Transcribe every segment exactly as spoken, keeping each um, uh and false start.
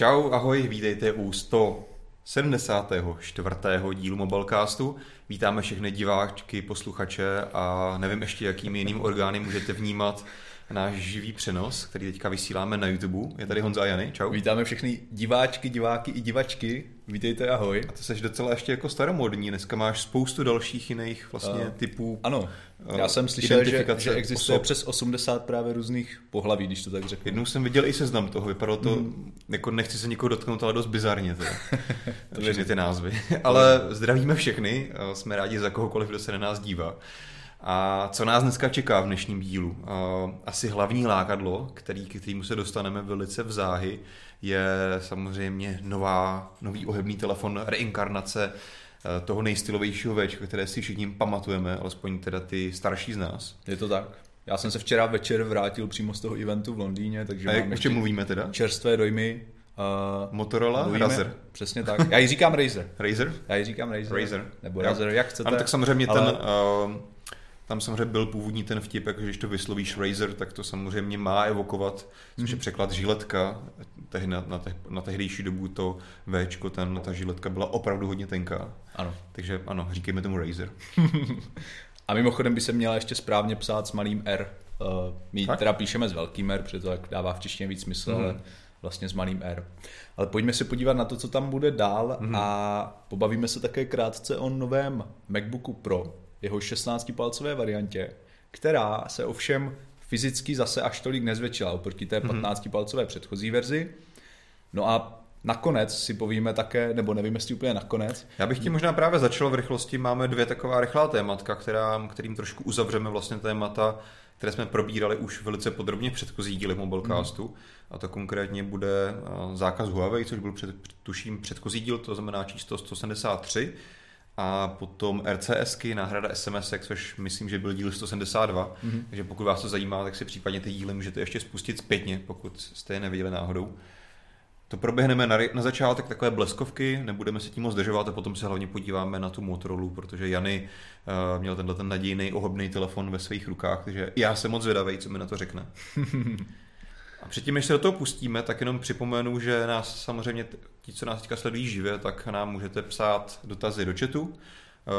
Čau, ahoj, vítejte u sto sedmdesátého čtvrtého dílu Mobilecastu. Vítáme všechny diváčky, posluchače a nevím ještě, jakými jiným orgány můžete vnímat náš živý přenos, který teďka vysíláme na YouTube. Je tady Honza a Jany, čau. Vítáme všechny diváčky, diváky i divačky. Vítejte, ahoj. A ty seš docela ještě jako staromodní, dneska máš spoustu dalších jiných vlastně uh, typů. Ano, uh, já jsem slyšel, že, že existuje osob. Přes osmdesát právě různých pohlaví, když to tak řeknu. Jednou jsem viděl i seznam toho, vypadalo to, mm. jako nechci se nikoho dotknout, ale dost bizarně teda. To všechny ty názvy. Ale zdravíme všechny, jsme rádi za kohokoliv, kdo se na nás dívá. A co nás dneska čeká v dnešním dílu? Asi hlavní lákadlo, který, k kterému se dostaneme velice v záhy, je samozřejmě nová, nový ohebný telefon, reinkarnace toho nejstylovějšího Včka, které si všichni pamatujeme, alespoň teda ty starší z nás. Je to tak. Já jsem se včera večer vrátil přímo z toho eventu v Londýně, takže a mám ještě mluvíme teda? Čerstvé dojmy. Uh, Motorola Razr. Přesně tak. Já ji říkám Razr. Razr? Já ji říkám Razr. Razr. Nebo Razr, jak chcete. Ano, tak samozřejmě ale... ten... Uh, Tam samozřejmě byl původní ten vtip, že když to vyslovíš Razr, tak to samozřejmě má evokovat, což je překlad žiletka. Na, na, te, na tehdejší dobu to Včko, ten, ta žiletka byla opravdu hodně tenká. Ano. Takže ano, říkejme tomu Razr. A mimochodem by se měla ještě správně psát s malým R. My tak? teda píšeme s velkým R, protože to dává v češtině víc smysl, mm. ale vlastně s malým R. Ale pojďme se podívat na to, co tam bude dál mm. a pobavíme se také krátce o novém MacBooku Pro, jeho šestnáctipalcové variantě, která se ovšem fyzicky zase až tolik nezvětšila oproti té patnáctipalcové předchozí verzi. No a nakonec si povíme také, nebo nevím, jestli úplně nakonec. Já bych ti možná právě začal v rychlosti. Máme dvě taková rychlá tématka, která, kterým trošku uzavřeme vlastně témata, které jsme probírali už velice podrobně v předchozí díle Mobilecastu. Hmm. A to konkrétně bude zákaz Huawei, což byl před, tuším předchozí díl, to znamená číslo sto sedmdesát tři. A potom RCSky, náhrada S M S, což myslím, že byl díl sto sedmdesát dva. Mm-hmm. Takže pokud vás to zajímá, tak si případně ty díly můžete ještě spustit zpětně, pokud jste je neviděli náhodou. To proběhneme na, na začátek takové bleskovky, nebudeme se tím moc zdržovat a potom se hlavně podíváme na tu Motorola, protože Jany uh, měl tenhle ten nadějný ohobný telefon ve svých rukách, takže já jsem moc zvědavej, co mi na to řekne. A předtím, než se do toho pustíme, tak jenom připomenu, že nás samozřejmě ti, co nás teďka sledují živě, tak nám můžete psát dotazy do chatu.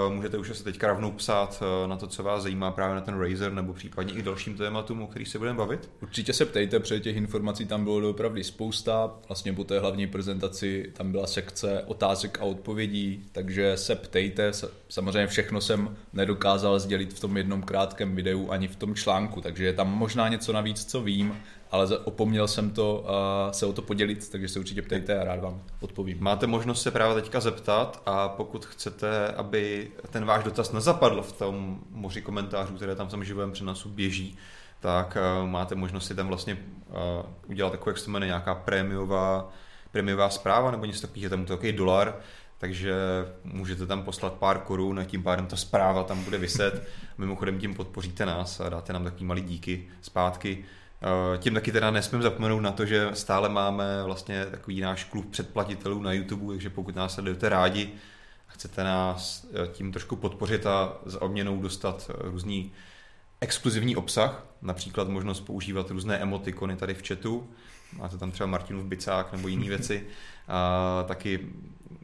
Můžete už se teďka rovnou psát na to, co vás zajímá právě na ten Razr nebo případně i dalším tématům, o kterých se budeme bavit. Určitě se ptejte, protože těch informací tam bylo opravdu spousta. Vlastně po té hlavní prezentaci tam byla sekce otázek a odpovědí, takže se ptejte. Samozřejmě všechno jsem nedokázal sdělit v tom jednom krátkém videu ani v tom článku, takže je tam možná něco navíc, co vím, ale opomněl jsem to uh, se o to podělit, takže se určitě ptejte a rád vám odpovím. Máte možnost se právě teďka zeptat a pokud chcete, aby ten váš dotaz nezapadl v tom moři komentářů, které tam v tom živém přenosu běží, tak uh, máte možnost si tam vlastně uh, udělat takovou, jak se to jmenuje, nějaká prémiová, prémiová zpráva nebo něco takového, tam to takový dolar, takže můžete tam poslat pár korun a tím pádem ta zpráva tam bude viset. Mimochodem tím podpoříte nás a dáte nám takový malý díky zpátky. Tím taky teda nesmím zapomenout na to, že stále máme vlastně takový náš klub předplatitelů na YouTube, takže pokud nás sledujete rádi a chcete nás tím trošku podpořit a za odměnou dostat různý exkluzivní obsah, například možnost používat různé emotikony tady v chatu, máte tam třeba Martinův bicák nebo jiné věci, a taky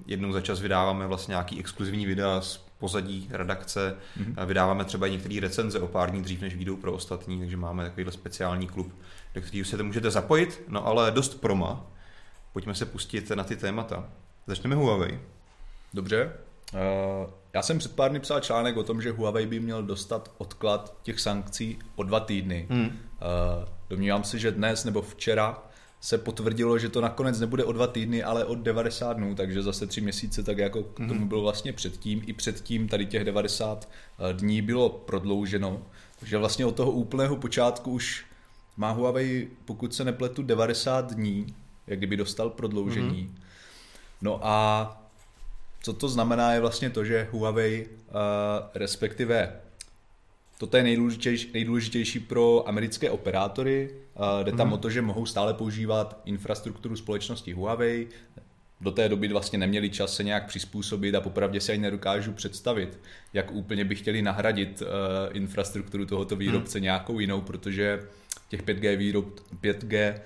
jednou za čas vydáváme vlastně nějaký exkluzivní videa z pozadí redakce, mm-hmm. vydáváme třeba i některé recenze o pár dní dřív, než vyjdou pro ostatní, takže máme takovýhle speciální klub, do kterého se to můžete zapojit, no ale dost proma. Pojďme se pustit na ty témata. Začneme Huawei. Dobře. Já jsem před pár dny psal článek o tom, že Huawei by měl dostat odklad těch sankcí o dva týdny. Mm. Domnívám se, že dnes nebo včera se potvrdilo, že to nakonec nebude o dva týdny, ale o devadesát dnů, takže zase tři měsíce, tak jako k tomu bylo vlastně předtím. I předtím tady těch devadesát dní bylo prodlouženo. Takže vlastně od toho úplného počátku už má Huawei, pokud se nepletu, devadesát dní, jak kdyby dostal prodloužení. Mm. No a co to znamená je vlastně to, že Huawei uh, respektive toto je nejdůležitější, nejdůležitější pro americké operátory. Jde tam mm. o to, že mohou stále používat infrastrukturu společnosti Huawei. Do té doby vlastně neměli čas se nějak přizpůsobit a popravdě si ani nedokážu představit, jak úplně by chtěli nahradit uh, infrastrukturu tohoto výrobce mm. nějakou jinou, protože těch pět G, výrob, pět G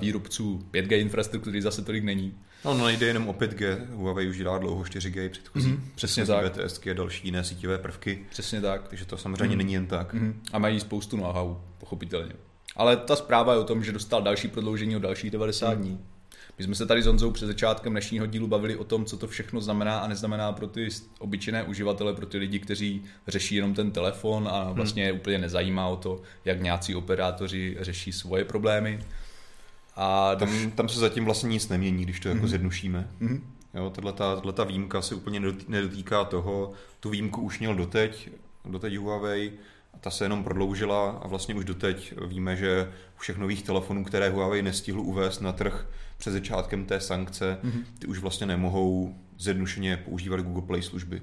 výrobců, pět G infrastruktury zase tolik není. No, no nejde jenom o pět G, Huawei už dělá dlouho čtyři G předchozí. Mm-hmm, přesně tak. bé té esky a další jiné síťové prvky. Přesně tak. Takže to samozřejmě mm-hmm. není jen tak. Mm-hmm. A mají spoustu know-how, pochopitelně. Ale ta zpráva je o tom, že dostal další prodloužení o dalších devadesát mm-hmm. dní. My jsme se tady s Honzou před začátkem dnešního dílu bavili o tom, co to všechno znamená a neznamená pro ty obyčejné uživatele, pro ty lidi, kteří řeší jenom ten telefon a vlastně je úplně nezajímá o to, jak nějací operátoři řeší svoje problémy. A tam, tam se zatím vlastně nic nemění, když to jako mm-hmm. zjednušíme. Mm-hmm. Jo, tato výjimka se úplně nedotýká toho. Tu výjimku už měl doteď, doteď Huawei. Ta se jenom prodloužila a vlastně už doteď víme, že u všech nových telefonů, které Huawei nestihl uvést na trh před začátkem té sankce, mm-hmm. ty už vlastně nemohou zjednušeně používat Google Play služby.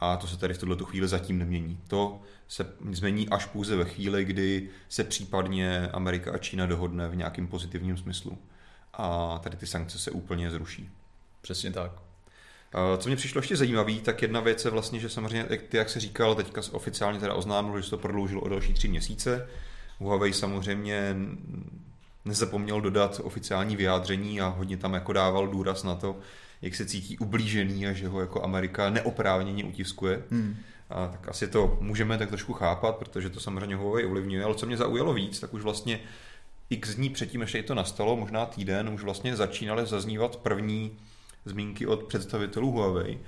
A to se tady v tuto chvíli zatím nemění. To se změní až pouze ve chvíli, kdy se případně Amerika a Čína dohodne v nějakém pozitivním smyslu. A tady ty sankce se úplně zruší. Přesně tak. Co mě přišlo ještě zajímavý, tak jedna věc je vlastně, že samozřejmě, jak se říkal, teďka oficiálně teda oznámilo, že se to prodloužilo o další tři měsíce. Huawei samozřejmě nezapomněl dodat oficiální vyjádření a hodně tam jako dával důraz na to, jak se cítí ublížený a že ho jako Amerika neoprávněně utiskuje. Hmm. A tak asi to můžeme tak trošku chápat, protože to samozřejmě Huawei ovlivňuje, ale co mě zaujalo víc, tak už vlastně x dní předtím, než to nastalo, možná týden, už vlastně začínaly zaznívat první zmínky od představitelů Huawei,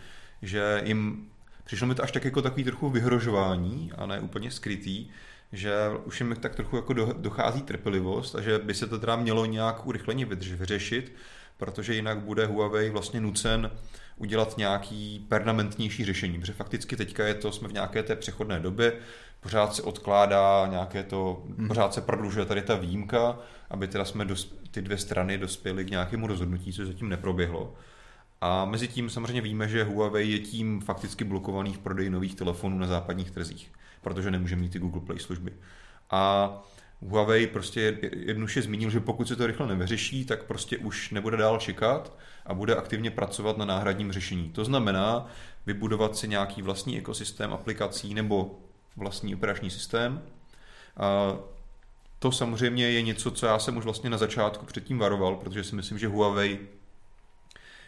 že jim přišlo mi to až tak jako takový trochu vyhrožování a ne úplně skrytý, že už jim tak trochu jako dochází trpělivost a že by se to teda mělo nějak urychleně vyřešit, protože jinak bude Huawei vlastně nucen udělat nějaký permanentnější řešení, protože fakticky teďka je to, jsme v nějaké té přechodné době, pořád se odkládá nějaké to, hmm. pořád se prodlužuje tady ta výjimka, aby teda jsme dosp- ty dvě strany dospěly k nějakému rozhodnutí, což zatím neproběhlo. A mezi tím samozřejmě víme, že Huawei je tím fakticky blokovaný v prodeji nových telefonů na západních trzích, protože nemůže mít ty Google Play služby. A Huawei prostě jednoduše zmínil, že pokud se to rychle nevyřeší, tak prostě už nebude dál čekat a bude aktivně pracovat na náhradním řešení. To znamená vybudovat si nějaký vlastní ekosystém aplikací nebo vlastní operační systém. A to samozřejmě je něco, co já jsem už vlastně na začátku předtím varoval, protože si myslím, že Huawei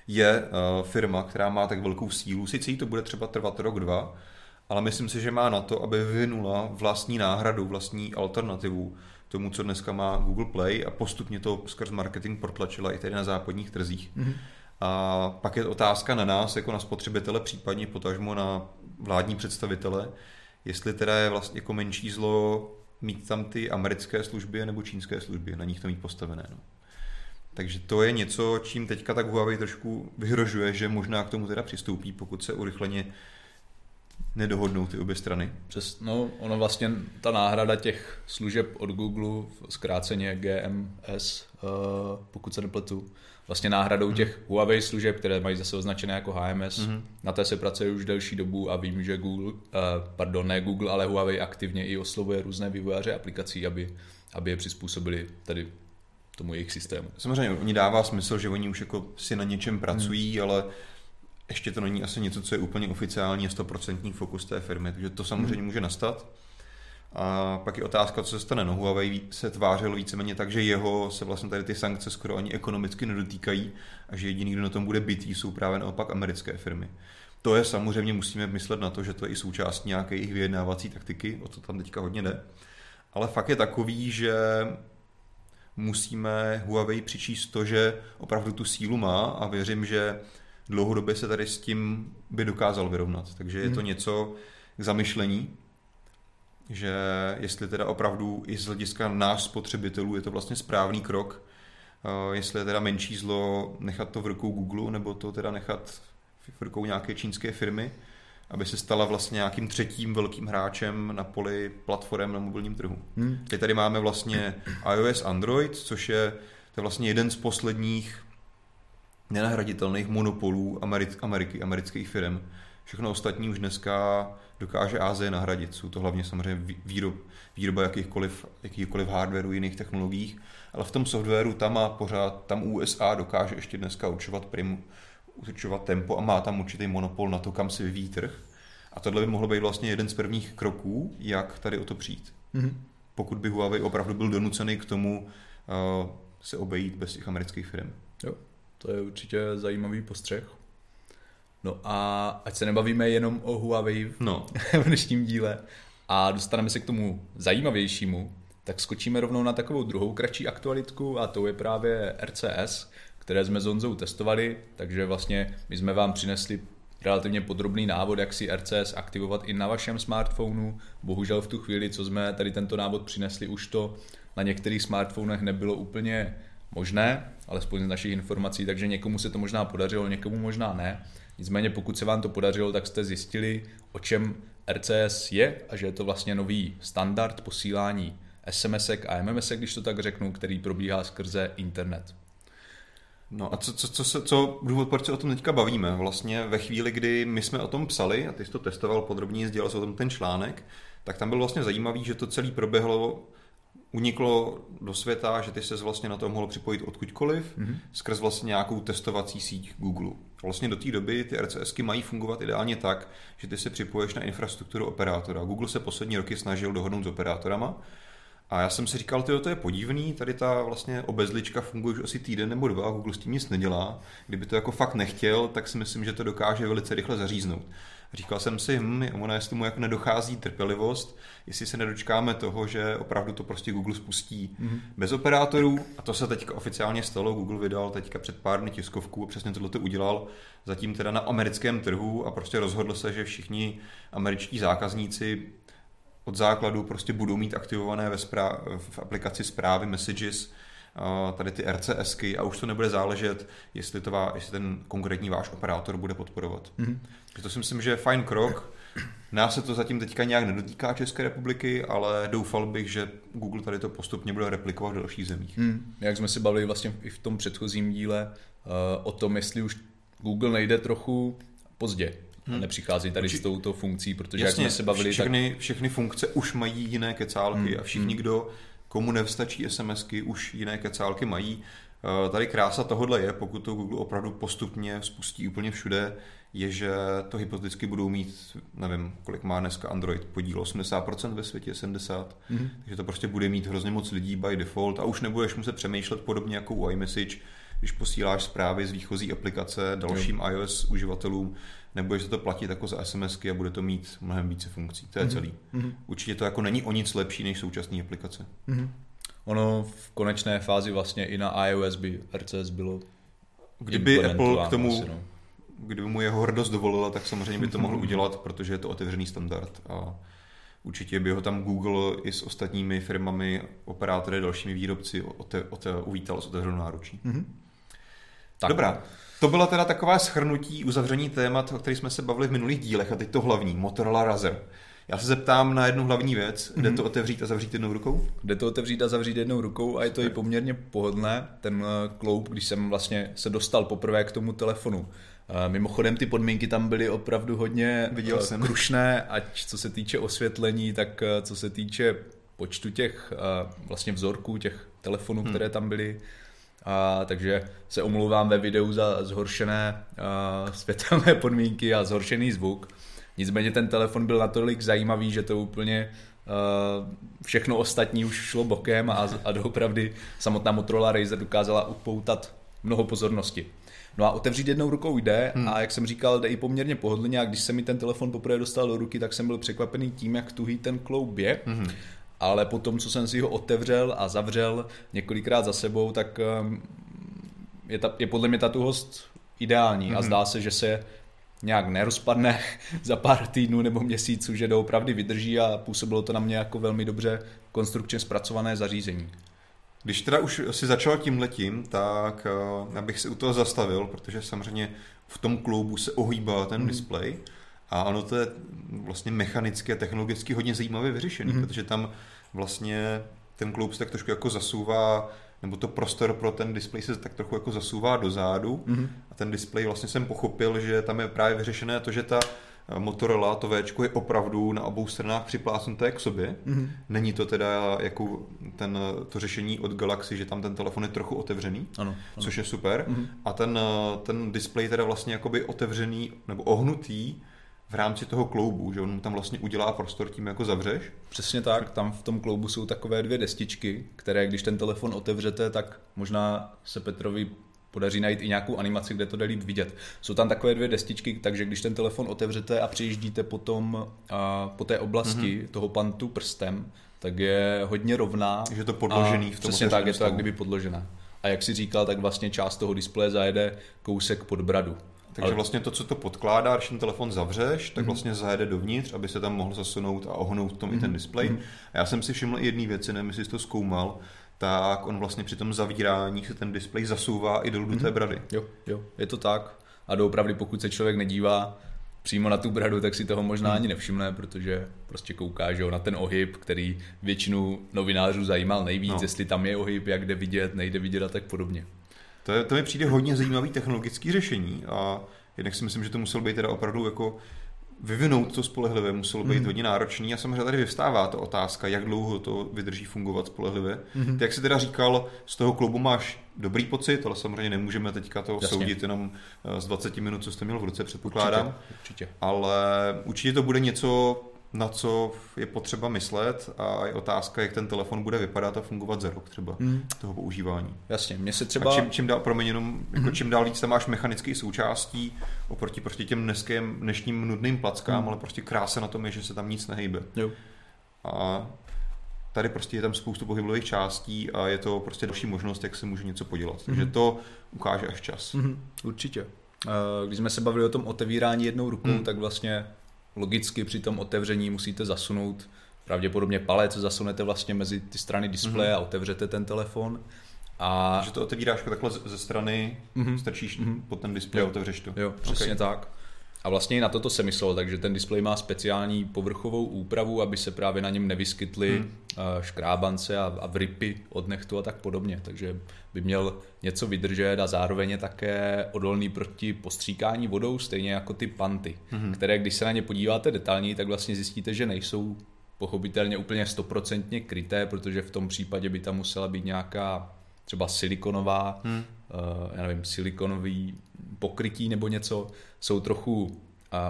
je firma, která má tak velkou sílu, sice jí to bude třeba trvat rok, dva, ale myslím si, že má na to, aby vyvinula vlastní náhradu, vlastní alternativu tomu, co dneska má Google Play a postupně to skrz marketing protlačila i tady na západních trzích. Mm-hmm. A pak je otázka na nás, jako na spotřebitele, případně potažmo na vládní představitele, jestli teda je vlastně jako menší zlo mít tam ty americké služby nebo čínské služby, na nich to mít postavené. No. Takže to je něco, čím teďka tak Huawei trošku vyhrožuje, že možná k tomu teda přistoupí, pokud se urychleně nedohodnou ty obě strany. Přes, no, ono vlastně, ta náhrada těch služeb od Google, zkráceně G M S, pokud se nepletu, vlastně náhradou mm-hmm. těch Huawei služeb, které mají zase označené jako H M S, mm-hmm. na té se pracuje už delší dobu a vím, že Google, pardon, ne Google, ale Huawei aktivně i oslovuje různé vývojáře aplikací, aby, aby je přizpůsobili tady tomu jejich systému. Samozřejmě, oni dává smysl, že oni už jako si na něčem pracují, hmm. ale ještě to není asi něco, co je úplně oficiální a stoprocentní fokus té firmy, takže to samozřejmě hmm. může nastat. A pak je otázka, co se stane. No, Huawei se tvářil víceméně tak, že jeho se vlastně tady ty sankce skoro ani ekonomicky nedotýkají a že jediný, kdo na tom bude bitý, jsou právě naopak americké firmy. To je samozřejmě, musíme myslet na to, že to je i součást nějaké jejich vyjednávací taktiky, o co tam teďka hodně jde. Ale fakt je takový, že musíme Huawei přičíst to, že opravdu tu sílu má a věřím, že dlouhodobě se tady s tím by dokázal vyrovnat. Takže je to něco k zamyšlení, že jestli teda opravdu i z hlediska nás spotřebitelů je to vlastně správný krok, jestli je teda menší zlo nechat to v rukou Google nebo to teda nechat v rukou nějaké čínské firmy, aby se stala vlastně nějakým třetím velkým hráčem na poli platform na mobilním trhu. Hmm. Teď tady máme vlastně iOS, Android, což je, to je vlastně jeden z posledních nenahraditelných monopolů Ameri- Ameriky, amerických firm. Všechno ostatní už dneska dokáže Asie nahradit. Jsou to hlavně samozřejmě výrob, výroba jakýchkoliv, jakýchkoliv hardwareu, jiných technologií, ale v tom softwaru tam má pořád, tam U S A dokáže ještě dneska určovat primu. Určovat tempo a má tam určitý monopol na to, kam se vyvíjí trh. A tohle by mohlo být vlastně jeden z prvních kroků, jak tady o to přijít. Mm-hmm. pokud by Huawei opravdu byl donucený k tomu uh, se obejít bez těch amerických firm. Jo, to je určitě zajímavý postřeh. No a ať se nebavíme jenom o Huawei no. v dnešním díle a dostaneme se k tomu zajímavějšímu, tak skočíme rovnou na takovou druhou kratší aktualitku a to je právě R C S, které jsme s Honzou testovali, takže vlastně my jsme vám přinesli relativně podrobný návod, jak si R C S aktivovat i na vašem smartphonu. Bohužel v tu chvíli, co jsme tady tento návod přinesli, už to na některých smartfonech nebylo úplně možné, alespoň z našich informací, takže někomu se to možná podařilo, někomu možná ne. Nicméně pokud se vám to podařilo, tak jste zjistili, o čem R C S je a že je to vlastně nový standard posílání SMSek a MMSek, když to tak řeknu, který probíhá skrze internet. No a co, co, co, se, co důvod, proč se o tom teďka bavíme? Vlastně ve chvíli, kdy my jsme o tom psali, a ty jsi to testoval podrobně, sdělal jsi o tom ten článek, tak tam byl vlastně zajímavý, že to celé proběhlo, uniklo do světa, že ty ses vlastně na to mohl připojit odkudkoliv, mm-hmm. skrz vlastně nějakou testovací síť Google. Vlastně do té doby ty RCSky mají fungovat ideálně tak, že ty se připoješ na infrastrukturu operátora. Google se poslední roky snažil dohodnout s operátorama, a já jsem si říkal, tyjo, to je podivný, tady ta vlastně obezlička funguje už asi týden nebo dva, Google s tím nic nedělá. Kdyby to jako fakt nechtěl, tak si myslím, že to dokáže velice rychle zaříznout. Říkal jsem si, hm, ona jestli mu jako nedochází trpělivost, jestli se nedočkáme toho, že opravdu to prostě Google spustí mm-hmm. bez operátorů. A to se teďka oficiálně stalo, Google vydal teďka před pár dny tiskovku a přesně tohle to udělal, zatím teda na americkém trhu a prostě rozhodl se, že všichni američtí zákazníci od základu prostě budou mít aktivované ve správ- v aplikaci zprávy Messages tady ty RCSky a už to nebude záležet, jestli, to vá, jestli ten konkrétní váš operátor bude podporovat. Mm-hmm. To si myslím, že je fajn krok. Nás se to zatím teďka nějak nedotýká České republiky, ale doufal bych, že Google tady to postupně bude replikovat v dalších zemích. Mm. Jak jsme si bavili vlastně i v tom předchozím díle o tom, jestli už Google nejde trochu pozdě. Hmm. Nepřichází tady Uči... s touto funkcí, protože jasně, jak jsme se bavili... Všechny, tak... všechny funkce už mají jiné kecálky hmm. a všichni, hmm. kdo, komu nevstačí SMSky, už jiné kecálky mají. Tady krása tohodle je, pokud to Google opravdu postupně spustí úplně všude, je, že to hypoteticky budou mít, nevím, kolik má dneska Android podíl, osmdesát procent ve světě, sedmdesát procent, hmm. takže to prostě bude mít hrozně moc lidí by default a už nebudeš muset přemýšlet podobně jako u iMessage, když posíláš zprávy z výchozí aplikace dalším hmm. iOS uživatelům, nebudeš se to platit jako za SMSky a bude to mít mnohem více funkcí. To je mm-hmm. celý. Mm-hmm. Určitě to jako není o nic lepší než současné aplikace. Mm-hmm. Ono v konečné fázi vlastně i na iOS by R C S bylo Kdyby Apple k tomu, asi, no. kdyby mu jeho hrdost dovolila, tak samozřejmě by to mohl udělat, protože je to otevřený standard. A určitě by ho tam Google i s ostatními firmami, operátory, dalšími výrobci ote, ote, uvítal s otevřenou náručí. Mm-hmm. Tak. Dobrá. To byla teda taková shrnutí, uzavření témat, o kterých jsme se bavili v minulých dílech a teď to hlavní, Motorola Razr. Já se zeptám na jednu hlavní věc, jde mm-hmm. to otevřít a zavřít jednou rukou? Jde to otevřít a zavřít jednou rukou a je to i poměrně pohodlné, ten kloub, když jsem vlastně se dostal poprvé k tomu telefonu. Mimochodem ty podmínky tam byly opravdu hodně Viděl jsem. krušné, ať co se týče osvětlení, tak co se týče počtu těch vlastně vzorků, těch telefonů, hmm. které tam byly. A, takže se omlouvám ve videu za zhoršené a, světelné podmínky a zhoršený zvuk. Nicméně ten telefon byl natolik zajímavý, že to úplně a, všechno ostatní už šlo bokem a, a doopravdy samotná Motorola Razr dokázala upoutat mnoho pozornosti. No a otevřít jednou rukou jde hmm. a jak jsem říkal, jde i poměrně pohodlně a když se mi ten telefon poprvé dostal do ruky, tak jsem byl překvapený tím, jak tuhý ten kloub je. Hmm. Ale potom, co jsem si ho otevřel a zavřel několikrát za sebou, tak je, ta, je podle mě ta tuhost ideální mm-hmm. a zdá se, že se nějak nerozpadne za pár týdnů nebo měsíců, že doopravdy vydrží a působilo to na mě jako velmi dobře konstrukčně zpracované zařízení. Když teda už si začal tímhletím, tak abych se u toho zastavil, protože samozřejmě v tom kloubu se ohýbá ten mm-hmm. displej. A ono to je vlastně mechanicky a technologicky hodně zajímavě vyřešený, mm-hmm. protože tam vlastně ten kloub se tak trošku jako zasouvá, nebo to prostor pro ten displej se tak trochu jako zasouvá dozadu mm-hmm. a ten displej vlastně jsem pochopil, že tam je právě vyřešené to, že ta Motorola, to Včko je opravdu na obou stranách připlácnuté k sobě. Mm-hmm. Není to teda jako ten, to řešení od Galaxy, že tam ten telefon je trochu otevřený, ano, ano. což je super. Mm-hmm. A ten, ten displej teda vlastně jakoby otevřený nebo ohnutý v rámci toho kloubu, že on tam vlastně udělá prostor tím, jako zavřeš. Přesně tak, tam v tom kloubu jsou takové dvě destičky, které když ten telefon otevřete, tak možná se Petrovi podaří najít i nějakou animaci, kde to jde líp vidět. Jsou tam takové dvě destičky, takže když ten telefon otevřete a přejíždíte potom a po té oblasti mm-hmm. toho pantu prstem, tak je hodně rovná. Že to podložený v tom. Přesně tak, je to jak kdyby podložená. A jak si říkal, tak vlastně část toho displeje zajede kousek pod bradu. Takže vlastně to, co to podkládá, když ten telefon zavřeš, tak vlastně zajede dovnitř, aby se tam mohl zasunout a ohnout tom mm-hmm. i ten displej. A já jsem si všiml i jedné věci, nevím, jestli jsi to zkoumal, tak on vlastně při tom zavírání se ten displej zasouvá i dolů mm-hmm. do té brady. Jo, jo, je to tak. A doopravdy, pokud se člověk nedívá přímo na tu bradu, tak si toho možná ani nevšimne, protože prostě kouká, že jo, na ten ohyb, který většinu novinářů zajímal nejvíc, no. jestli tam je ohyb, jak jde vidět, nejde vidět a tak podobně. To, je, to mi přijde hodně zajímavý technologické řešení a jednak si myslím, že to muselo být teda opravdu jako vyvinout to spolehlivě, muselo být mm. hodně náročný a samozřejmě tady vyvstává ta otázka, jak dlouho to vydrží fungovat spolehlivě. Mm. Ty, jak jsi teda říkal, z toho klubu máš dobrý pocit, ale samozřejmě nemůžeme teďka to Jasně. soudit jenom z dvacet minut, co jste měl v ruce, předpokládám. Určitě, určitě. Ale určitě to bude něco, na co je potřeba myslet a je otázka, jak ten telefon bude vypadat a fungovat za rok třeba mm. toho používání. Jasně, mě se třeba... A čím, čím, dál, promiň, jenom, jako mm. čím dál víc tam máš mechanické součástí oproti prostě těm dneském, dnešním nudným plackám, mm. ale prostě krása na tom je, že se tam nic nehejbe. Jo. A tady prostě je tam spoustu pohybových částí a je to prostě další možnost, jak se může něco podělat. Mm. Takže to ukáže až čas. Mm. Určitě. Když jsme se bavili o tom otevírání jednou rukou, mm. tak vlastně... Logicky při tom otevření musíte zasunout pravděpodobně palec, zasunete vlastně mezi ty strany displeje mm-hmm. a otevřete ten telefon. A... Že to otevíráš takhle ze strany, mm-hmm. strčíš mm-hmm. pod ten displej a otevřeš to. Jo, přesně okay. tak. A vlastně i na toto se myslelo, takže ten displej má speciální povrchovou úpravu, aby se právě na něm nevyskytly mm. škrábance a, a vrypy od nechtu a tak podobně. Takže by měl něco vydržet a zároveň je také odolný proti postříkání vodou, stejně jako ty panty, mm. které když se na ně podíváte detailněji, tak vlastně zjistíte, že nejsou pochopitelně úplně stoprocentně kryté, protože v tom případě by tam musela být nějaká třeba silikonová, hmm. já nevím, silikonový pokrytí nebo něco, jsou trochu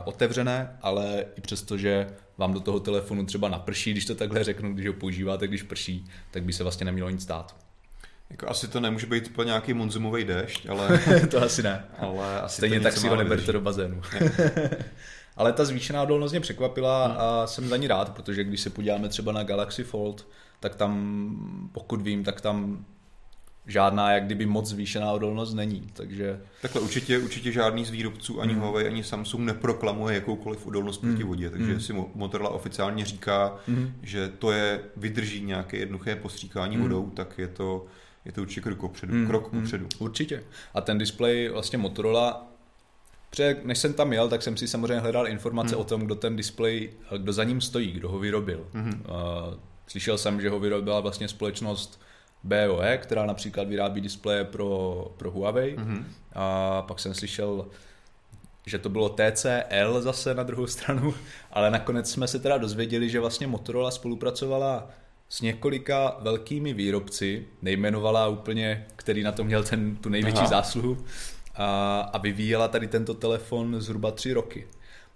otevřené, ale i přesto, že vám do toho telefonu třeba naprší, když to takhle řeknu, když ho používáte, když prší, tak by se vlastně nemělo nic stát. Jako asi to nemůže být po nějaký monzumový déšť, ale... to asi ne, ale asi stejně tak si ho neberte do bazénu. Ale ta zvýšená odolnost mě překvapila hmm. a jsem za ní rád, protože když se podíváme třeba na Galaxy Fold, tak tam, pokud vím, tak tam žádná, jak kdyby moc zvýšená odolnost není, takže... Takhle určitě, určitě žádný z výrobců, ani mm. Huawei, ani Samsung neproklamuje jakoukoliv odolnost proti vodě, takže mm. si Motorola oficiálně říká, mm. že to je, vydrží nějaké jednoduché postříkání mm. vodou, tak je to, je to určitě krok upředu. Mm. Krok upředu. Určitě. A ten displej vlastně Motorola, před, než jsem tam jel, tak jsem si samozřejmě hledal informace mm. o tom, kdo ten displej, kdo za ním stojí, kdo ho vyrobil. Mm. Slyšel jsem, že ho vyrobila vlastně společnost B O E, která například vyrábí displeje pro, pro Huawei. Mm-hmm. A pak jsem slyšel, že to bylo T C L zase na druhou stranu, ale nakonec jsme se teda dozvěděli, že vlastně Motorola spolupracovala s několika velkými výrobci, nejmenovala úplně, který na to měl ten, tu největší Aha. zásluhu a, a vyvíjela tady tento telefon zhruba tři roky.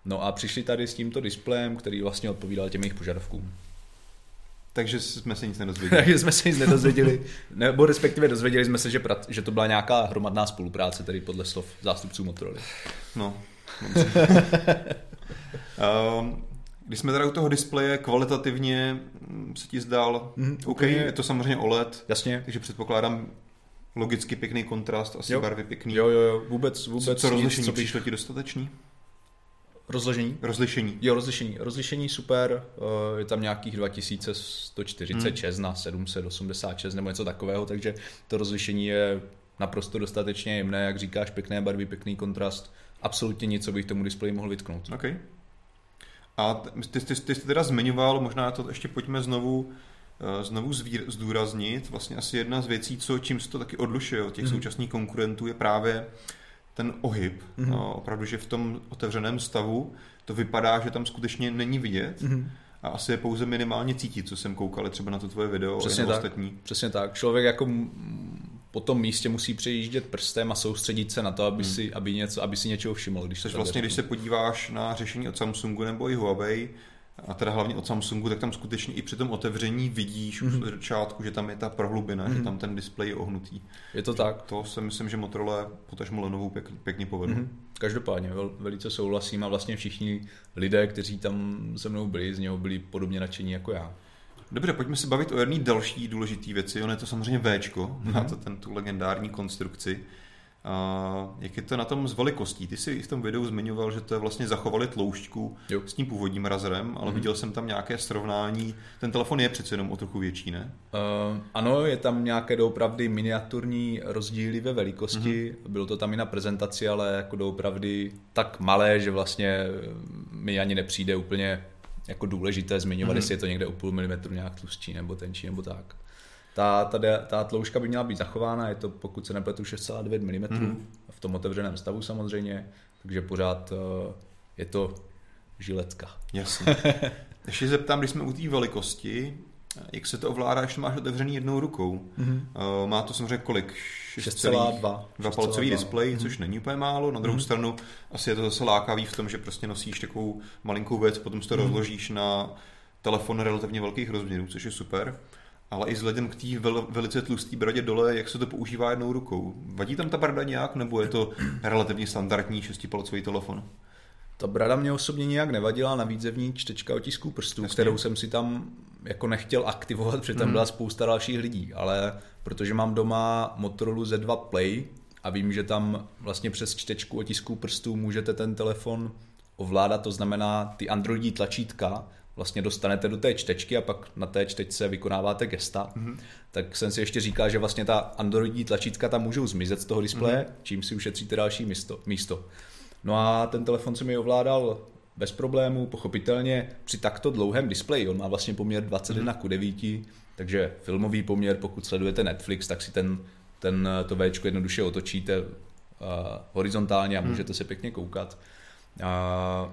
No a přišli tady s tímto displejem, který vlastně odpovídal těm jejich požadavkům. Takže jsme se nic nedozvěděli. Takže jsme se nic nedozvěděli, nebo respektive dozvěděli jsme se, že, prat, že to byla nějaká hromadná spolupráce, tedy podle slov zástupců Motorola. No. um, když jsme teda u toho displeje, kvalitativně se ti zdál, mm, OK, okay, je to samozřejmě O L E D, Jasně. takže předpokládám logicky pěkný kontrast, asi jo. barvy pěkný. Jo, jo, jo, vůbec, vůbec. Co rozlišení, co přišlo ti dostatečný? Rozložení? Rozlišení. Jo, rozlišení. Rozlišení super, je tam nějakých dva tisíce sto čtyřicet šest hmm. na sedm set osmdesát šest nebo něco takového, takže to rozlišení je naprosto dostatečně jemné, jak říkáš, pěkné barvy, pěkný kontrast, absolutně nic, co bych tomu displeji mohl vytknout. OK. A ty, ty, ty jste teda zmiňoval, možná to ještě pojďme znovu, znovu zvír, zdůraznit, vlastně asi jedna z věcí, co, čím se to taky odlušuje od těch hmm. současných konkurentů, je právě ten ohyb, mm-hmm. no, opravdu, že v tom otevřeném stavu to vypadá, že tam skutečně není vidět mm-hmm. a asi je pouze minimálně cítit, co jsem koukal třeba na to tvoje video. Přesně tak, ostatní. Přesně tak. Člověk jako po tom místě musí přejíždět prstem a soustředit se na to, aby, hmm. si, aby, něco, aby si něčeho všiml. Když Což vlastně, když se podíváš na řešení od Samsungu nebo i Huawei, a teda hlavně od Samsungu, tak tam skutečně i při tom otevření vidíš mm-hmm. už od začátku, že tam je ta prohlubina, mm-hmm. že tam ten displej je ohnutý. Je to tak. To si myslím, že Motorola potažmo Lenovo pěkně, pěkně povedlo. Mm-hmm. Každopádně vel, velice souhlasím a vlastně všichni lidé, kteří tam se mnou byli, z něho byli podobně nadšení jako já. Dobře, pojďme se bavit o jedné další důležité věci. Ono je to samozřejmě Včko, mm-hmm. má to ten, tu legendární konstrukci. A jak je to na tom s velikostí? Ty jsi v tom videu zmiňoval, že to je vlastně zachovali tloušťku jo. s tím původním razrem, ale mm-hmm. viděl jsem tam nějaké srovnání. Ten telefon je přece jenom o trochu větší, ne? Uh, ano, je tam nějaké doopravdy miniaturní rozdíly ve velikosti. Mm-hmm. Bylo to tam i na prezentaci, ale jako doopravdy tak malé, že vlastně mi ani nepřijde úplně jako důležité. Zmiňovali mm-hmm. si je to někde o půl milimetru nějak tlustší nebo tenčí nebo tak. Ta, ta, ta tloušťka by měla být zachována, je to, pokud se nepletu, šest celá devět milimetrů mm. v tom otevřeném stavu samozřejmě, takže pořád je to žiletka. Jasně. Ještě zeptám, když jsme u té velikosti, jak se to ovládá, když to máš otevřený jednou rukou? Mm. Má to samozřejmě kolik? šest celá dva palcový displej, mm. což není úplně málo. Na druhou mm. stranu asi je to zase lákavý v tom, že prostě nosíš takovou malinkou věc, potom si to mm. rozložíš na telefon relativně velkých rozměrů, což je super. Ale i vzhledem k té vel, velice tlustý bradě dole, jak se to používá jednou rukou? Vadí tam ta brada nějak, nebo je to relativně standardní šestipalcový telefon? Ta brada mě osobně nějak nevadila, navíc zevní čtečka otisků prstů, jasně. kterou jsem si tam jako nechtěl aktivovat, protože tam byla mm. spousta dalších lidí, ale protože mám doma Motorola Z dva Play a vím, že tam vlastně přes čtečku otisků prstů můžete ten telefon ovládat, to znamená ty androidí tlačítka, vlastně dostanete do té čtečky a pak na té čtečce vykonáváte gesta, mm-hmm. tak jsem si ještě říkal, že vlastně ta androidní tlačítka tam můžou zmizet z toho displeje, mm-hmm. čím si ušetříte další místo, místo. No a ten telefon se mi ovládal bez problémů, pochopitelně při takto dlouhém displeji, on má vlastně poměr dvacet jedna ku devíti, takže filmový poměr, pokud sledujete Netflix, tak si ten, ten to Včko jednoduše otočíte uh, horizontálně a můžete mm-hmm. se pěkně koukat. Uh,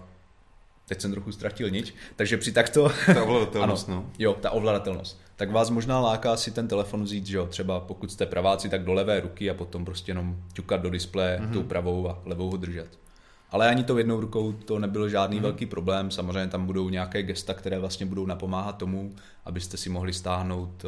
Teď jsem trochu ztratil niť, takže při takto... Ta ovladatelnost, ano, no. Jo, ta ovladatelnost. Tak vás možná láká si ten telefon vzít, že jo, třeba pokud jste praváci, tak do levé ruky a potom prostě jenom ťukat do displeje mm-hmm. tou pravou a levou ho držet. Ale ani tou jednou rukou to nebyl žádný mm-hmm. velký problém, samozřejmě tam budou nějaké gesta, které vlastně budou napomáhat tomu, abyste si mohli stáhnout...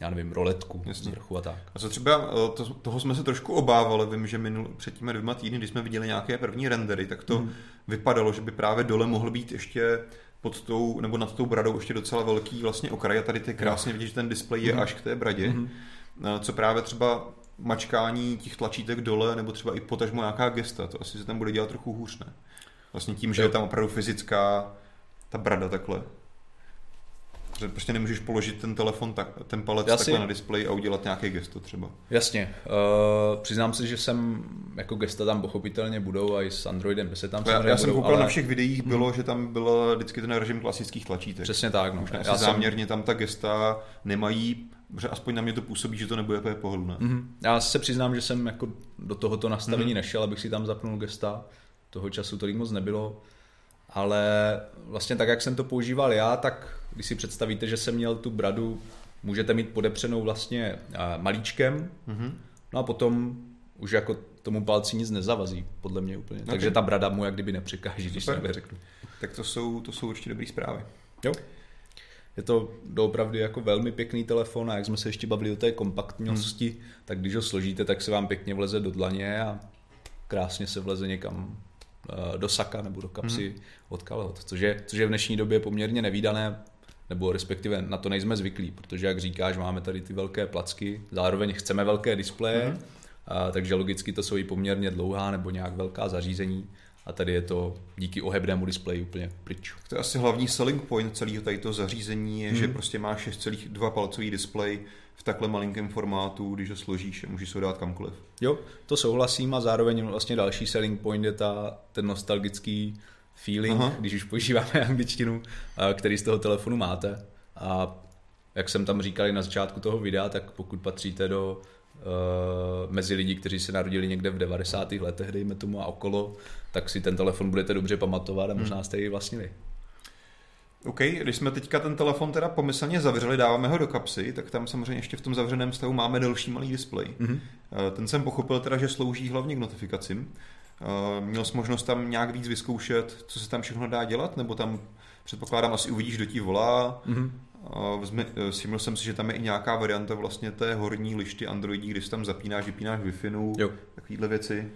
já nevím, roletku z vrchu a tak. A co třeba, to, toho jsme se trošku obávali, vím, že minul, před těmi dvěma týdny, když jsme viděli nějaké první rendery, tak to hmm. vypadalo, že by právě dole mohl být ještě pod tou, nebo nad tou bradou ještě docela velký vlastně okraj a tady ty krásně vidět, že ten displej je hmm. až k té bradě. Hmm. Co právě třeba mačkání těch tlačítek dole, nebo třeba i potažmo nějaká gesta, to asi se tam bude dělat trochu hůř, ne? Vlastně tím, že je tam opravdu fyzická ta brada takhle. Prostě nemůžeš položit ten telefon, tak, ten palec Jasně. takhle na displej a udělat nějaké gesto třeba. Jasně. Uh, přiznám se, že jsem, jako gesta tam pochopitelně budou a i s Androidem by se tam samozřejmě budou. Já jsem koukal ale... na všech videích, bylo, hmm. že tam byl vždycky ten režim klasických tlačítek. Přesně tak. No. Už já záměrně jsem... tam ta gesta nemají, protože aspoň na mě to působí, že to nebude pohodlné. Hmm. Já se přiznám, že jsem jako do tohoto nastavení hmm. nešel, abych si tam zapnul gesta. Toho času tolik moc nebylo. Ale vlastně tak, jak jsem to používal já, tak když si představíte, že jsem měl tu bradu, můžete mít podepřenou vlastně malíčkem, mm-hmm. no a potom už jako tomu palci nic nezavazí, podle mě úplně. Okay. Takže ta brada mu jak kdyby nepřekáží, když se řeknu. Tak to jsou, to jsou určitě dobrý zprávy. Jo. Je to doopravdy jako velmi pěkný telefon a jak jsme se ještě bavili o té kompaktnosti, mm. tak když ho složíte, tak se vám pěkně vleze do dlaně a krásně se vleze někam do saka nebo do kapsy hmm. od kalhot, což je, což je v dnešní době poměrně nevídané, nebo respektive na to nejsme zvyklí, protože jak říkáš, máme tady ty velké placky, zároveň chceme velké displeje, hmm. a, takže logicky to jsou i poměrně dlouhá nebo nějak velká zařízení a tady je to díky ohebnému displeji úplně pryč. To je asi hlavní selling point celého tadyto zařízení je, hmm. že prostě má šest celá dva palcový displej v takhle malinkém formátu, když ho složíš, můžeš ho dát kamkoliv. Jo, to souhlasím a zároveň vlastně další selling point je ta, ten nostalgický feeling, Aha. když už používáme angličtinu, který z toho telefonu máte. A jak jsem tam říkal i na začátku toho videa, tak pokud patříte do uh, mezi lidi, kteří se narodili někde v devadesátých letech, dejme tomu a okolo, tak si ten telefon budete dobře pamatovat a možná jste ji vlastnili. OK, když jsme teďka ten telefon teda pomyslně zavřeli, dáváme ho do kapsy, tak tam samozřejmě ještě v tom zavřeném stavu máme delší malý displej. Mm-hmm. Ten jsem pochopil teda, že slouží hlavně k notifikacím. Měl jsi možnost tam nějak víc vyzkoušet, co se tam všechno dá dělat, nebo tam předpokládám asi uvidíš, kdo ti volá. Mm-hmm. Všiml jsem si, že tam je i nějaká varianta vlastně té horní lišty Androidí, když tam zapínáš, vypínáš Wi-Fi, takovýhle věci.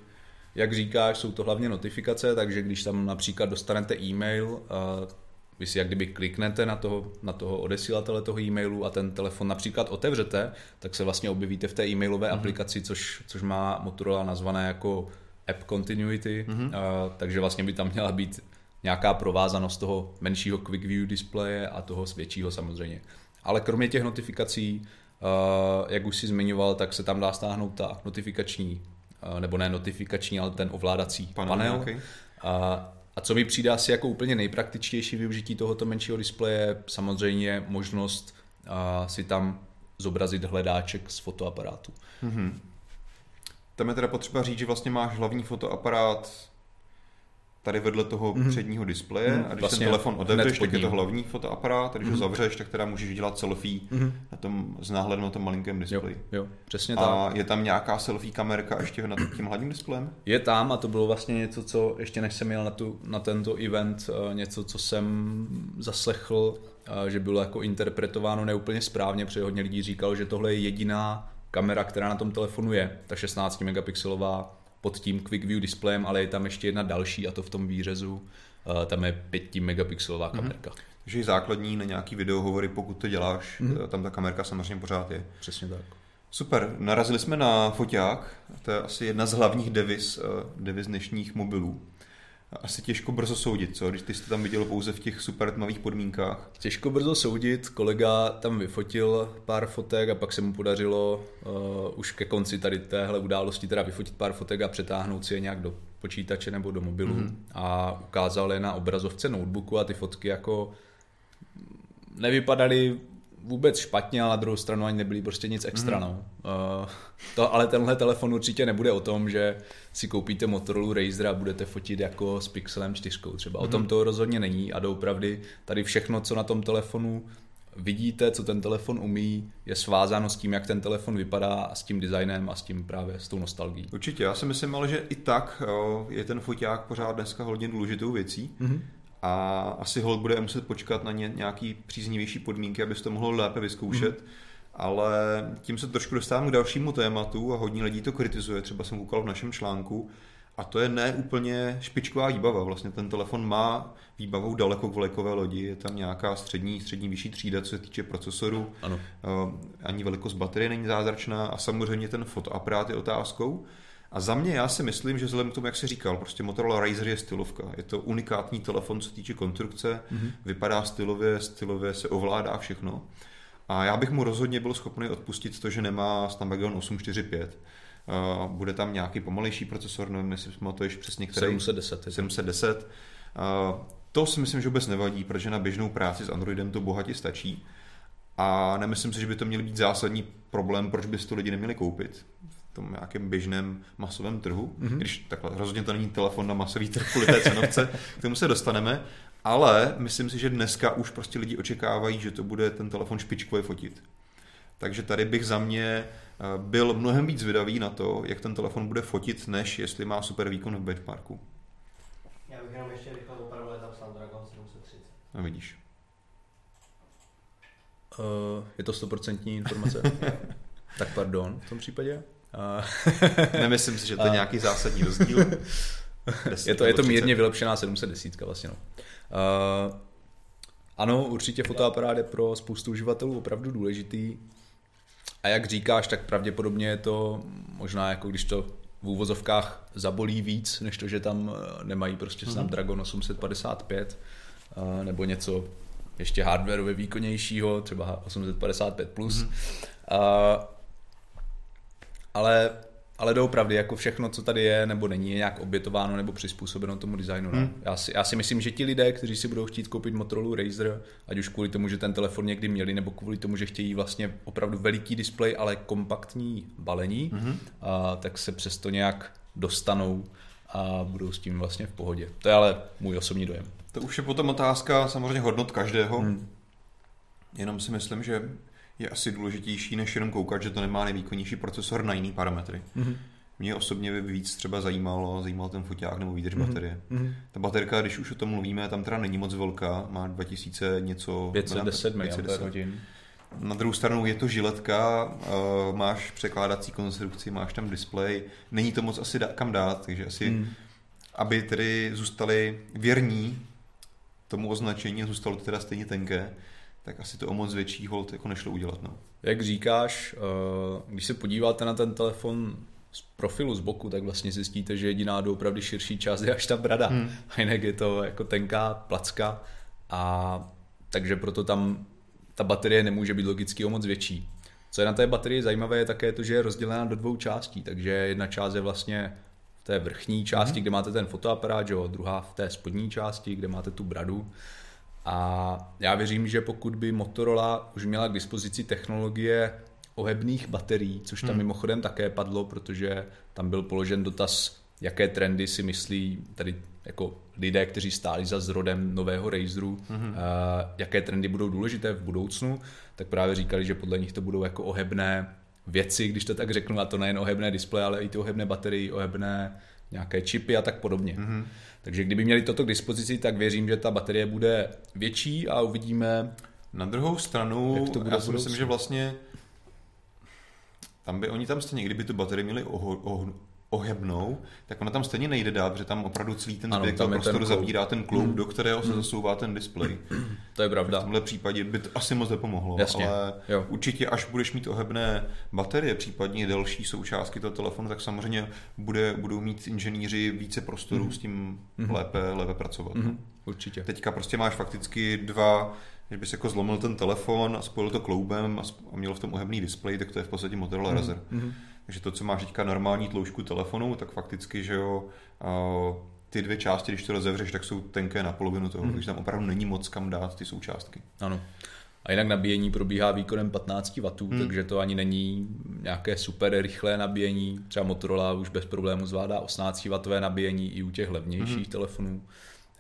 Jak říkáš, jsou to hlavně notifikace, takže když tam například dostanete e-mail, vy si jak kdyby kliknete na toho, na toho odesílatele toho e-mailu a ten telefon například otevřete, tak se vlastně objevíte v té e-mailové mm-hmm. aplikaci, což, což má Motorola nazvané jako App Continuity, mm-hmm. a, takže vlastně by tam měla být nějaká provázanost toho menšího Quick View displeje a toho většího samozřejmě. Ale kromě těch notifikací, a, jak už si zmiňoval, tak se tam dá stáhnout ta notifikační, a, nebo ne notifikační, ale ten ovládací panel. panel. Okay. A, A co mi přijde asi jako úplně nejpraktičtější využití tohoto menšího displeje, samozřejmě možnost a, si tam zobrazit hledáček z fotoaparátu. Mm-hmm. Tam je teda potřeba říct, že vlastně máš hlavní fotoaparát tady vedle toho mm-hmm. předního displeje mm-hmm. a když vlastně ten telefon otevřeš, tak je to hlavní fotoaparát a když mm-hmm. ho zavřeš, tak teda můžeš dělat selfie mm-hmm. na tom, s náhledem na tom malinkém displeji. Jo, jo, přesně tak. A je tam nějaká selfie kamerka ještě nad tím hlavním displejem? Je tam a to bylo vlastně něco, co ještě než jsem jel na, tu, na tento event, něco, co jsem zaslechl, že bylo jako interpretováno neúplně správně, protože hodně lidí říkalo, že tohle je jediná kamera, která na tom telefonu je, ta šestnáctimegapixelová pod tím Quick View displejem, ale je tam ještě jedna další a to v tom výřezu, tam je pětimegapixelová kamerka. Mm-hmm. Takže je základní na nějaký videohovory, pokud to děláš, mm-hmm. tam ta kamerka samozřejmě pořád je. Přesně tak. Super, narazili jsme na foťák, to je asi jedna z hlavních deviz, deviz dnešních mobilů. Asi těžko brzo soudit, co? Když ty jste tam viděl pouze v těch super tmavých podmínkách. Těžko brzo soudit, kolega tam vyfotil pár fotek a pak se mu podařilo uh, už ke konci tady téhle události teda vyfotit pár fotek a přetáhnout si je nějak do počítače nebo do mobilu mm-hmm. a ukázal je na obrazovce notebooku a ty fotky jako nevypadaly vůbec špatně, ale na druhou stranu ani nebyly prostě nic extra. Mm. No. Uh, to, ale tenhle telefon určitě nebude o tom, že si koupíte Motorola Razr a budete fotit jako s Pixelem čtyři třeba. Mm. O tom to rozhodně není a doopravdy tady všechno, co na tom telefonu vidíte, co ten telefon umí, je svázáno s tím, jak ten telefon vypadá a s tím designem a s tím právě s tou nostalgií. Určitě, já si myslím, ale že i tak je ten foťák pořád dneska hodně důležitou věcí. Mm. A asi hold bude muset počkat na ně nějaký příznivější podmínky, aby se to mohlo lépe vyzkoušet. Mm. Ale tím se trošku dostávám k dalšímu tématu a hodně lidí to kritizuje, třeba jsem koukal v našem článku. A to je ne úplně špičková výbava. Vlastně ten telefon má výbavou daleko k vlajkové lodi. Je tam nějaká střední, střední vyšší třída, co se týče procesoru. Ano. Ani velikost baterie není zázračná. A samozřejmě ten fotoaparát je otázkou. A za mě já si myslím, že vzhledem k tomu, jak jsi říkal, prostě Motorola Razr je stylovka. Je to unikátní telefon, co týče konstrukce, mm-hmm. vypadá stylově, stylově se ovládá všechno. A já bych mu rozhodně byl schopný odpustit to, že nemá Snapdragon osm set čtyřicet pět. Uh, bude tam nějaký pomalejší procesor, nevím, jestli pamatuješ přesně který. sedm set deset. sedm set deset. Uh, to si myslím, že vůbec nevadí, protože na běžnou práci s Androidem to bohatě stačí. A nemyslím si, že by to měl být zásadní problém, proč by si to lidi neměli koupit tom nějakém běžném masovém trhu, mm-hmm. když takhle rozhodně to není telefon na masový trh kvůli té cenovce, k tomu se dostaneme, ale myslím si, že dneska už prostě lidi očekávají, že to bude ten telefon špičkově fotit. Takže tady bych za mě byl mnohem víc zvědavý na to, jak ten telefon bude fotit, než jestli má super výkon v benchmarku. Já bych jenom ještě rychle opravdu tam Snapdragon sedm set třicet. No vidíš. Uh, je to stoprocentní informace? Tak pardon, v tom případě. Nemyslím si, že to je nějaký zásadní rozdíl. Je to, je to mírně vylepšená sedm set deset vlastně. No. Uh, ano, určitě fotoaparát je pro spoustu uživatelů opravdu důležitý. A jak říkáš, tak pravděpodobně je to možná jako když to v úvozovkách zabolí víc, než to, že tam nemají prostě Snapdragon osm set padesát pět uh, nebo něco ještě hardwareově výkonnějšího, třeba osm set padesát pět plus. Mm. Uh, Ale, ale doopravdy, jako všechno, co tady je, nebo není, je nějak obětováno nebo přizpůsobeno tomu designu. Ne? Hmm. Já, si, já si myslím, že ti lidé, kteří si budou chtít koupit Motorola Razr, ať už kvůli tomu, že ten telefon někdy měli, nebo kvůli tomu, že chtějí vlastně opravdu veliký displej, ale kompaktní balení, hmm. a, tak se přesto nějak dostanou a budou s tím vlastně v pohodě. To je ale můj osobní dojem. To už je potom otázka samozřejmě hodnot každého. Hmm. Jenom si myslím, že je asi důležitější, než jenom koukat, že to nemá nejvýkonnější procesor na jiný parametry. Mm-hmm. Mě osobně by víc třeba zajímalo, zajímal ten foťák nebo výdrž mm-hmm. baterie. Mm-hmm. Ta baterka, když už o tom mluvíme, tam teda není moc velká, má dva tisíce něco... pět set deset miliampérhodin. Na druhou stranu je to žiletka, máš překládací konstrukci, máš tam displej, není to moc asi kam dát, takže asi, mm. aby tedy zůstali věrní tomu označení, zůstalo to teda stejně tenké, tak asi to o moc větší hold jako nešlo udělat. No. Jak říkáš, když se podíváte na ten telefon z profilu z boku, tak vlastně zjistíte, že jediná doopravdy širší část je až ta brada. Hmm. A jinak je to jako tenká placka, a takže proto tam ta baterie nemůže být logicky o moc větší. Co je na té baterii zajímavé, je také to, že je rozdělena do dvou částí, takže jedna část je vlastně v té vrchní části, hmm. kde máte ten fotoaparát, jo, druhá v té spodní části, kde máte tu bradu. A já věřím, že pokud by Motorola už měla k dispozici technologie ohebných baterií, což tam hmm. mimochodem také padlo, protože tam byl položen dotaz, jaké trendy si myslí tady jako lidé, kteří stáli za zrodem nového Razru, hmm. uh, jaké trendy budou důležité v budoucnu, tak právě říkali, že podle nich to budou jako ohebné věci, když to tak řeknu, a to nejen ohebné displeje, ale i ty ohebné baterie, ohebné nějaké čipy a tak podobně. Mm-hmm. Takže kdyby měli toto k dispozici, tak věřím, že ta baterie bude větší a uvidíme. Na druhou stranu, jak to bude já si myslím, že vlastně tam by oni tam stejně, kdyby tu baterii měli oho, oh, ohebnou, tak ona tam stejně nejde dát, protože tam opravdu celý ten zbytek toho prostoru zabírá ten kloub, mm. do kterého se mm. zasouvá ten displej. To je pravda. V tomhle případě by to asi moc nepomohlo, jasně, ale jo. Určitě až budeš mít ohebné baterie, případně další součástky toho telefonu, tak samozřejmě bude, budou mít inženýři více prostoru mm. s tím mm. lépe, lépe pracovat. Mm. Určitě. Teďka prostě máš fakticky dva, když bys jako zlomil ten telefon a spojil to kloubem a měl v tom ohebný displej, tak to je v podstatě Motorola mm. Razr. Mm. Takže to, co máš teďka normální tloušku telefonu, tak fakticky, že jo, ty dvě části, když to rozevřeš, tak jsou tenké na polovinu toho, mm. takže tam opravdu není moc kam dát ty součástky. Ano. A jinak nabíjení probíhá výkonem patnáct wattů, mm. takže to ani není nějaké super rychlé nabíjení. Třeba Motorola už bez problému zvládá osmnáct wattové nabíjení i u těch levnějších mm. telefonů.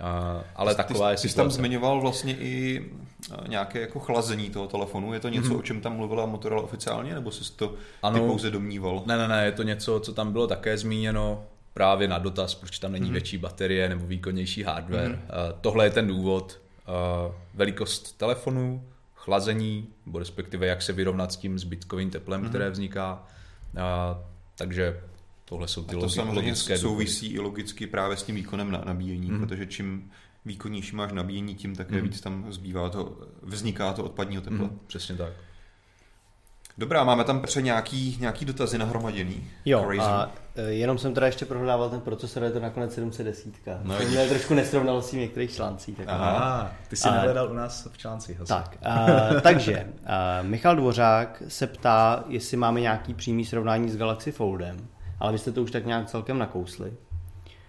Uh, ale ty, taková je ty jsi tam zmiňoval vlastně i nějaké jako chlazení toho telefonu. Je to něco, mm-hmm. o čem tam mluvila Motorola oficiálně, nebo jsi to ano, ty pouze domníval? Ne, ne, ne, je to něco, co tam bylo také zmíněno právě na dotaz, proč tam není mm-hmm. větší baterie nebo výkonnější hardware. Mm-hmm. Uh, tohle je ten důvod. Uh, velikost telefonu, chlazení, nebo respektive jak se vyrovnat s tím zbytkovým teplem, mm-hmm. které vzniká. Uh, takže... Tohle jsou ty a to logické samozřejmě souvisí důvody. I logicky právě s tím výkonem na nabíjení, mm. protože čím výkonnější máš nabíjení, tím také mm. víc tam zbývá to, vzniká to odpadního tepla. Mm. Přesně tak. Dobrá, máme tam pře nějaký, nějaký dotazy nahromaděný. Jo, Crazy. A jenom jsem teda ještě prohledával ten procesor, je to nakonec sedm set deset. No, to mě trošku nesrovnalo s tím některých článcí. Tak aha, ty jsi nehledal u nás v článcích. Tak, a, takže a Michal Dvořák se ptá, jestli máme nějaký přímý srovnání s Galaxy Foldem. Ale vy jste to už tak nějak celkem nakousli.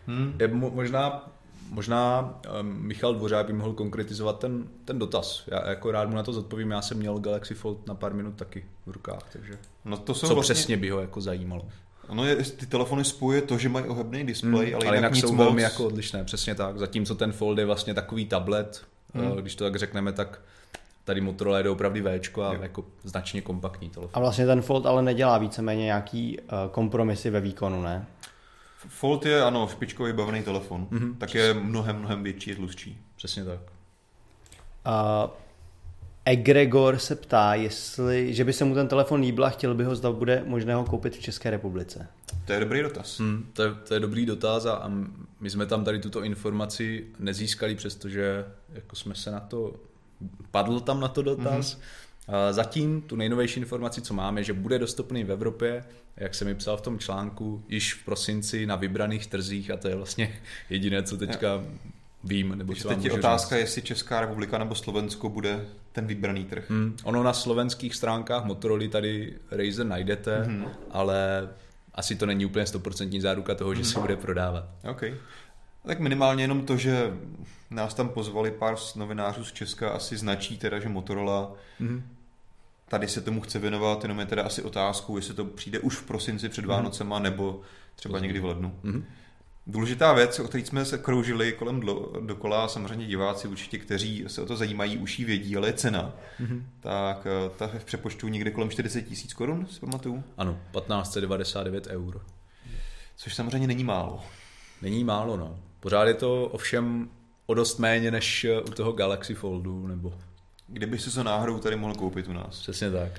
Hmm. Je mo- možná, možná Michal Dvořák by mohl konkretizovat ten, ten dotaz. Já jako rád mu na to zodpovím. Já jsem měl Galaxy Fold na pár minut taky v rukách. Takže no to co vlastně... přesně by ho jako zajímalo? No, je, ty telefony spojuje to, že mají ohebný displej, hmm, ale, ale jinak, jinak nic jsou moc... velmi jako odlišné. Přesně tak. Zatímco ten Fold je vlastně takový tablet, hmm. když to tak řekneme, tak... Tady Motorola je opravdu Včko a jo. jako značně kompaktní telefon. A vlastně ten Fold ale nedělá víceméně nějaký kompromisy ve výkonu, ne? Fold je, ano, špičkový bavený telefon. Mm-hmm. Tak je mnohem, mnohem větší, je tlustší. Přesně tak. Uh, Egregor se ptá, jestli, že by se mu ten telefon líbil a chtěl by ho, zda bude možné ho koupit v České republice. To je dobrý dotaz. Hmm, to, je, to je dobrý dotaz a, a my jsme tam tady tuto informaci nezískali, přestože jako jsme se na to... Padl tam na to dotaz. Mm-hmm. Zatím tu nejnovější informaci, co máme, že bude dostupný v Evropě, jak jsem mi psal v tom článku, již v prosinci na vybraných trzích a to je vlastně jediné, co teďka Já. vím. Nebo co teď je otázka, říct. Jestli Česká republika nebo Slovensko bude ten vybraný trh. Mm, ono na slovenských stránkách Motorola tady Razr najdete, mm-hmm. ale asi to není úplně stoprocentní záruka toho, že mm-hmm. se bude prodávat. Okay. Tak minimálně jenom to, že nás tam pozvali pár novinářů z Česka, asi značí teda, že Motorola mm-hmm. tady se tomu chce věnovat, jenom je teda asi otázkou, jestli to přijde už v prosinci před Vánocema, mm-hmm. nebo třeba někdy v lednu. Mm-hmm. Důležitá věc, o které jsme se kroužili kolem dokola, samozřejmě diváci určitě, kteří se o to zajímají, už ji vědí, ale je cena. Mm-hmm. Tak ta v přepočtu někde kolem čtyřicet tisíc korun, si pamatuju? Ano, tisíc pět set devadesát devět eur. Což samozřejmě není málo. Není málo, no. Pořád je to ovšem o dost méně než u toho Galaxy Foldu, nebo... Kdyby si to náhodou tady mohl koupit u nás. Přesně tak.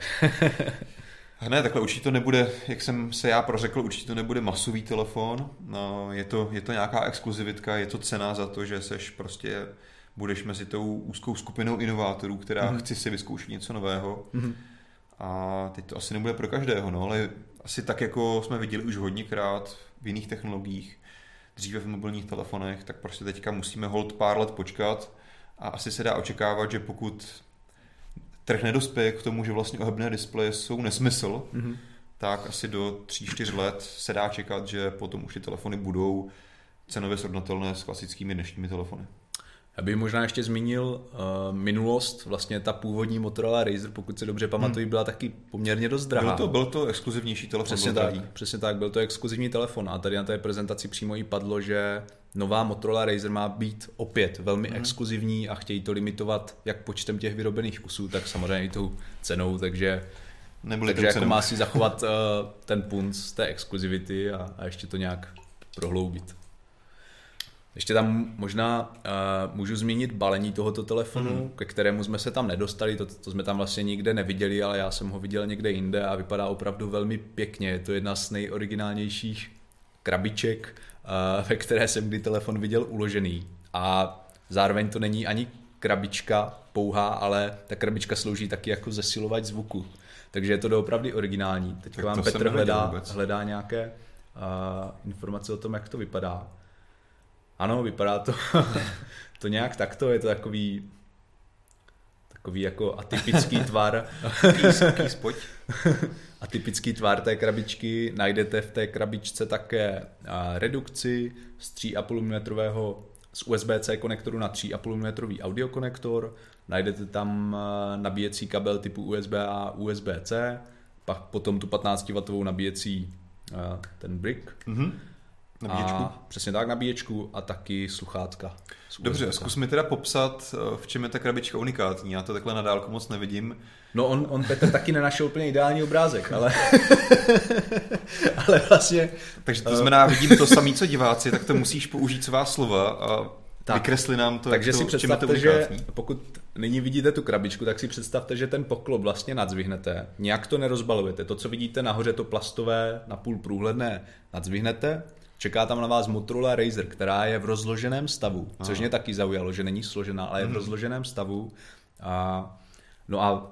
Ne, takhle určitě to nebude, jak jsem se já prořekl, určitě to nebude masový telefon, no, je to, je to nějaká exkluzivitka, je to cena za to, že seš prostě, budeš mezi tou úzkou skupinou inovátorů, která mm-hmm. chci si vyzkoušet něco nového. Mm-hmm. A teď to asi nebude pro každého, no, ale asi tak, jako jsme viděli už hodněkrát v jiných technologiích, dříve v mobilních telefonech, tak prostě teďka musíme holt pár let počkat a asi se dá očekávat, že pokud... trh nedospěje k tomu, že vlastně ohebné displeje jsou nesmysl, mm-hmm. tak asi do tří čtyř let se dá čekat, že potom už ty telefony budou cenově srovnatelné s klasickými dnešními telefony. Já bych možná ještě zmínil uh, minulost, vlastně ta původní Motorola Razr, pokud se dobře pamatuju, hmm. byla taky poměrně dost drahá. Byl to, byl to exkluzivnější telefon. Přesně tak, přesně tak, byl to exkluzivní telefon a tady na té prezentaci přímo jí padlo, že nová Motorola Razr má být opět velmi hmm. exkluzivní a chtějí to limitovat jak počtem těch vyrobených kusů, tak samozřejmě i tou cenou, takže, takže jako má si zachovat uh, ten punc té exkluzivity a, a ještě to nějak prohloubit. Ještě tam možná uh, můžu zmínit balení tohoto telefonu, mm. ke kterému jsme se tam nedostali, to, to jsme tam vlastně nikde neviděli, ale já jsem ho viděl někde jinde a vypadá opravdu velmi pěkně. Je to jedna z nejoriginálnějších krabiček, uh, ve které jsem kdy telefon viděl uložený. A zároveň to není ani krabička pouhá, ale ta krabička slouží taky jako zesilovač zvuku. Takže je to doopravdy originální. Teď vám Petr hledá, hledá nějaké uh, informace o tom, jak to vypadá. Ano, vypadá to, to nějak takto, je to takový, takový jako atypický tvar. Píský, spoď. Atypický tvar té krabičky, najdete v té krabičce také redukci z tři a půl milimetru z U S B C konektoru na tři a půl milimetru audio konektor, najdete tam nabíjecí kabel typu U S B a U S B C, pak potom tu patnáctiwatovou nabíjecí ten brick. Mm-hmm. Nabíječku? A přesně tak, nabíječku a taky sluchátka. Dobře, zkus mi teda popsat, v čem je ta krabička unikátní. Já to takhle na dálku moc nevidím. No on, on Petr taky nenašel úplně ideální obrázek, ale, ale vlastně... Takže to znamená, vidím to samý, co diváci, tak to musíš použít svá slova a tak, vykresli nám to, takže to, si představte, to že pokud nyní vidíte tu krabičku, tak si představte, že ten poklop vlastně nadzvihnete, nějak to nerozbalujete. To, co vidíte nahoře, to plastové, napůl průhledné, nadzvihnete. Čeká tam na vás Motorola Razr, která je v rozloženém stavu, což Aha. mě taky zaujalo, že není složená, ale je v rozloženém stavu. A, no a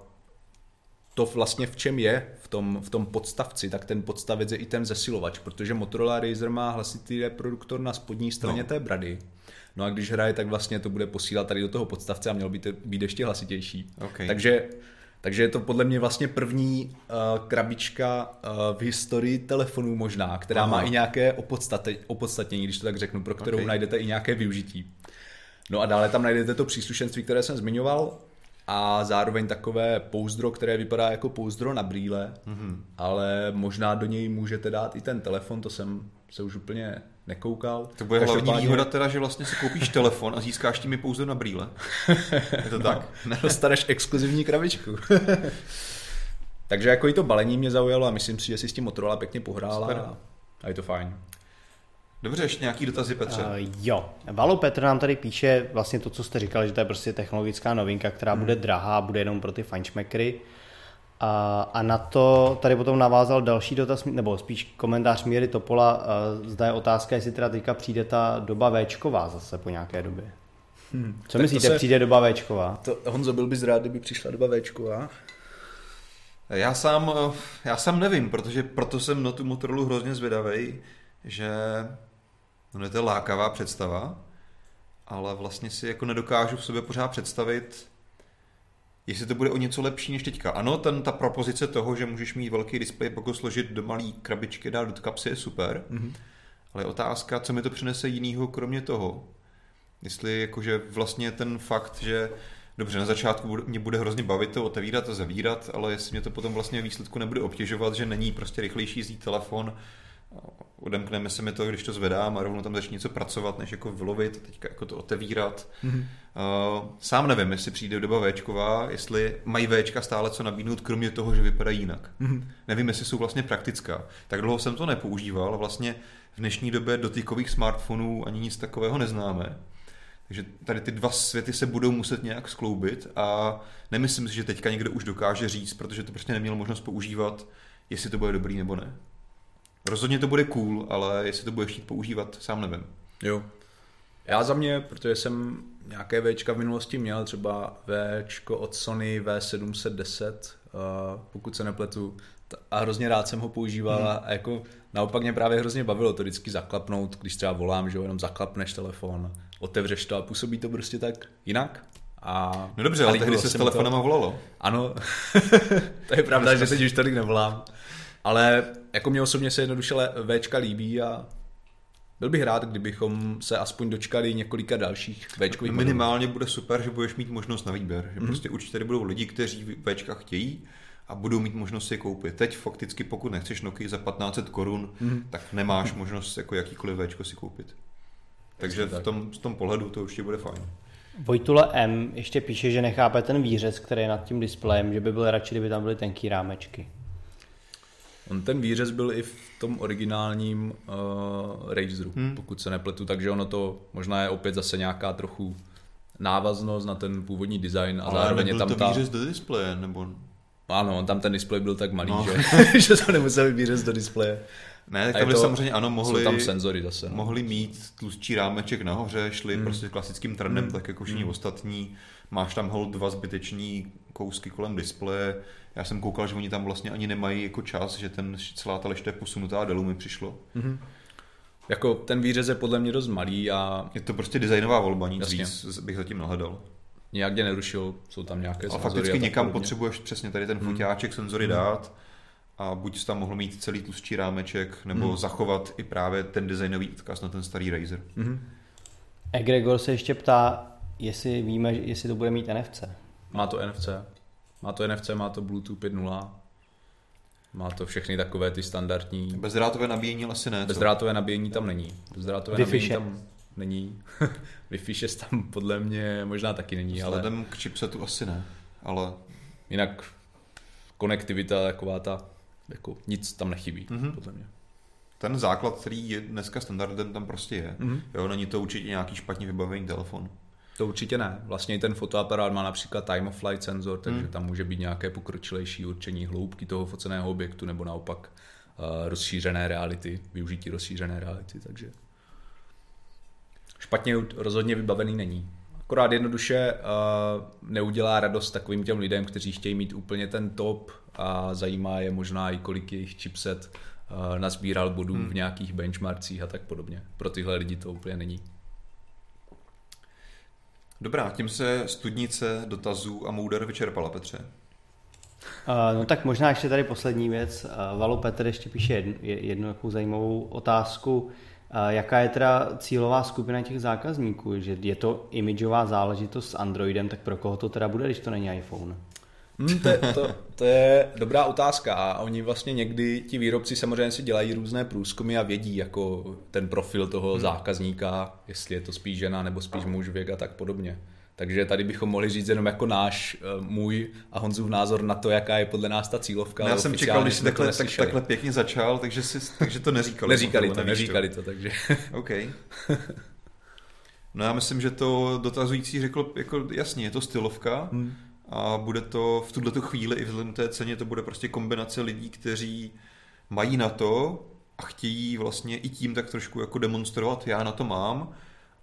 to vlastně v čem je v tom, v tom podstavci, tak ten podstavec je i ten zesilovač, protože Motorola Razr má hlasitý reproduktor na spodní straně no. té brady. No a když hraje, tak vlastně to bude posílat tady do toho podstavce a mělo by to být ještě hlasitější. Okay. Takže... Takže je to podle mě vlastně první uh, krabička uh, v historii telefonů možná, která Aha. má i nějaké opodstatě, opodstatnění, když to tak řeknu, pro kterou okay. najdete i nějaké využití. No a dále tam najdete to příslušenství, které jsem zmiňoval a zároveň takové pouzdro, které vypadá jako pouzdro na brýle, mm-hmm. ale možná do něj můžete dát i ten telefon, to jsem se už úplně nekoukal. To bude hlavní výhoda teda, že vlastně si koupíš telefon a získáš tím i pouze na brýle. Je to no, tak? Dostaneš exkluzivní krabičku. Takže jako i to balení mě zaujalo a myslím si, že si s tím Motorola pěkně pohrála a, a je to fajn. Dobře, ještě nějaký dotazy, Petře? Uh, jo. Valo Petr nám tady píše vlastně to, co jste říkali, že to je prostě technologická novinka, která hmm. bude drahá a bude jenom pro ty fajnšmekry. A na to tady potom navázal další dotaz, nebo spíš komentář Míry Topola, zda je otázka, jestli teda teďka přijde ta doba véčková zase po nějaké době. Hmm, Co myslíte, se... přijde doba véčková? To, Honzo, byl bys rád, kdyby přišla doba véčková? Já sám, já sám nevím, protože proto jsem na tu Motorola hrozně zvědavej, že no, je to lákavá představa, ale vlastně si jako nedokážu v sobě pořád představit, jestli to bude o něco lepší než teďka. Ano, ten, ta propozice toho, že můžeš mít velký displej, pak ho složit do malý krabičky, dát do kapsy, je super. Mm-hmm. Ale je otázka, co mi to přinese jinýho, kromě toho. Jestli jakože vlastně ten fakt, že dobře, na začátku mě bude hrozně bavit to otevírat a zavírat, ale jestli mě to potom vlastně výsledku nebude obtěžovat, že není prostě rychlejší zít telefon, odemkneme se mi to, když to zvedám a rovnou tam začne něco pracovat, než jako vylovit, teďka jako to otevírat. Mm-hmm. Uh, sám nevím, jestli přijde doba Včková, jestli mají Včka stále co nabídnout, kromě toho, že vypadají jinak. Mm-hmm. Nevím, jestli jsou vlastně praktická. Tak dlouho jsem to nepoužíval, vlastně v dnešní době dotykových smartfonů ani nic takového neznáme. Takže tady ty dva světy se budou muset nějak skloubit a nemyslím si, že teďka někdo už dokáže říct, protože to prostě neměl možnost používat, jestli to bude dobrý nebo ne. Rozhodně to bude cool, ale jestli to budeš chtít používat, sám nevím. Jo. Já za mě, protože jsem nějaké Včka v minulosti měl, třeba Včko od Sony V sedm set deset, pokud se nepletu, a hrozně rád jsem ho používal hmm. a jako naopak mě právě hrozně bavilo to vždycky zaklapnout, když třeba volám, že jenom zaklapneš telefon, otevřeš to a působí to prostě tak jinak. A no dobře, ale tehdy se s telefonama to... volalo. Ano, to je pravda, že teď už tolik nevolám. Ale jako mě osobně se jednoduše Včka líbí a byl bych rád, kdybychom se aspoň dočkali několika dalších Včkových. Minimálně bude super, že budeš mít možnost na výběr. Že mm-hmm. prostě určitě tady budou lidi, kteří Včka chtějí a budou mít možnost je koupit. Teď fakticky, pokud nechceš Nokia za patnáct set korun, mm-hmm. tak nemáš možnost jako jakýkoliv Včko si koupit. Takže v tom, v tom pohledu to určitě bude fajn. Vojtula M ještě píše, že nechápe ten výřez, který je nad tím displejem, že by byl radši, kdyby tam byly tenký rámečky. On ten výřez byl i v tom originálním uh, Razru, hmm. pokud se nepletu, takže ono to možná je opět zase nějaká trochu návaznost na ten původní design. A ale zároveň nebyl tam to ta... výřez do displeje, nebo... Ano, on tam ten displej byl tak malý, no. že, že to nemusel výřez do displeje. Ne, tak to, samozřejmě ano, mohli, tam senzory zase, no. mohli mít tlustší rámeček nahoře, šli hmm. prostě klasickým trendem, hmm. tak jako všichni hmm. ostatní. Máš tam hol dva zbyteční kousky kolem displeje. Já jsem koukal, že oni tam vlastně ani nemají jako čas, že ten celá ta lišta je posunutá dolů, mi přišlo. Mm-hmm. Jako ten výřez je podle mě dost malý a... Je to prostě designová volba, nic víc bych zatím nahledal. Nějak tě nerušil, jsou tam nějaké a senzory. A fakticky někam potřebuješ přesně tady ten foťáček, mm. senzory mm. dát a buď tam mohl mít celý tlustší rámeček, nebo mm. zachovat i právě ten designový odkaz na ten starý Razr. Mm-hmm. Egregor se ještě ptá, jestli víme, jestli to bude mít N F C. Má to N F C. Má to N F C, má to Bluetooth pět tečka nula, má to všechny takové ty standardní... Bezdrátové nabíjení asi ne. Bezdrátové nabíjení tam není. Bezdrátové nabíjení tam není. Wi-Fi šest tam podle mě možná taky není. Vzhledem ale... k chipsetu asi ne, ale... Jinak konektivita taková ta, jako nic tam nechybí, mm-hmm. podle mě. Ten základ, který je dneska standardem, tam prostě je. Mm-hmm. Jo, není to určitě nějaký špatně vybavený telefon. To určitě ne. Vlastně i ten fotoaparát má například time-of-flight senzor, takže hmm. tam může být nějaké pokročilejší určení hloubky toho foceného objektu, nebo naopak uh, rozšířené reality, využití rozšířené reality, takže špatně rozhodně vybavený není. Akorát jednoduše uh, neudělá radost takovým těm lidem, kteří chtějí mít úplně ten top a zajímá je možná i kolik jejich chipset uh, nazbíral bodů hmm. v nějakých benchmarkcích a tak podobně. Pro tyhle lidi to úplně není. Dobrá, tím se studnice dotazů a mouder vyčerpala, Petře. Uh, no tak možná ještě tady poslední věc. Uh, Valo Petr ještě píše jednu, jednu jakou zajímavou otázku. Uh, jaká je teda cílová skupina těch zákazníků? Že je to imidžová záležitost s Androidem, tak pro koho to teda bude, když to není iPhone? Hmm, to, je, to, to je dobrá otázka a oni vlastně někdy, ti výrobci samozřejmě si dělají různé průzkumy a vědí jako ten profil toho hmm. zákazníka, jestli je to spíš žena nebo spíš muž, věk a tak podobně. Takže tady bychom mohli říct jenom jako náš, můj a Honzův názor na to, jaká je podle nás ta cílovka. No já jsem čekal, když jsi takhle, tak, takhle pěkně začal, takže, si, takže to neříkali. Neříkali to, neříkali to, takže... Okay. No já myslím, že to dotazující řekl, jako jasně, je to stylovka, hmm. a bude to v tuhletu chvíli i vzhledem té ceně, to bude prostě kombinace lidí, kteří mají na to a chtějí vlastně i tím tak trošku jako demonstrovat, já na to mám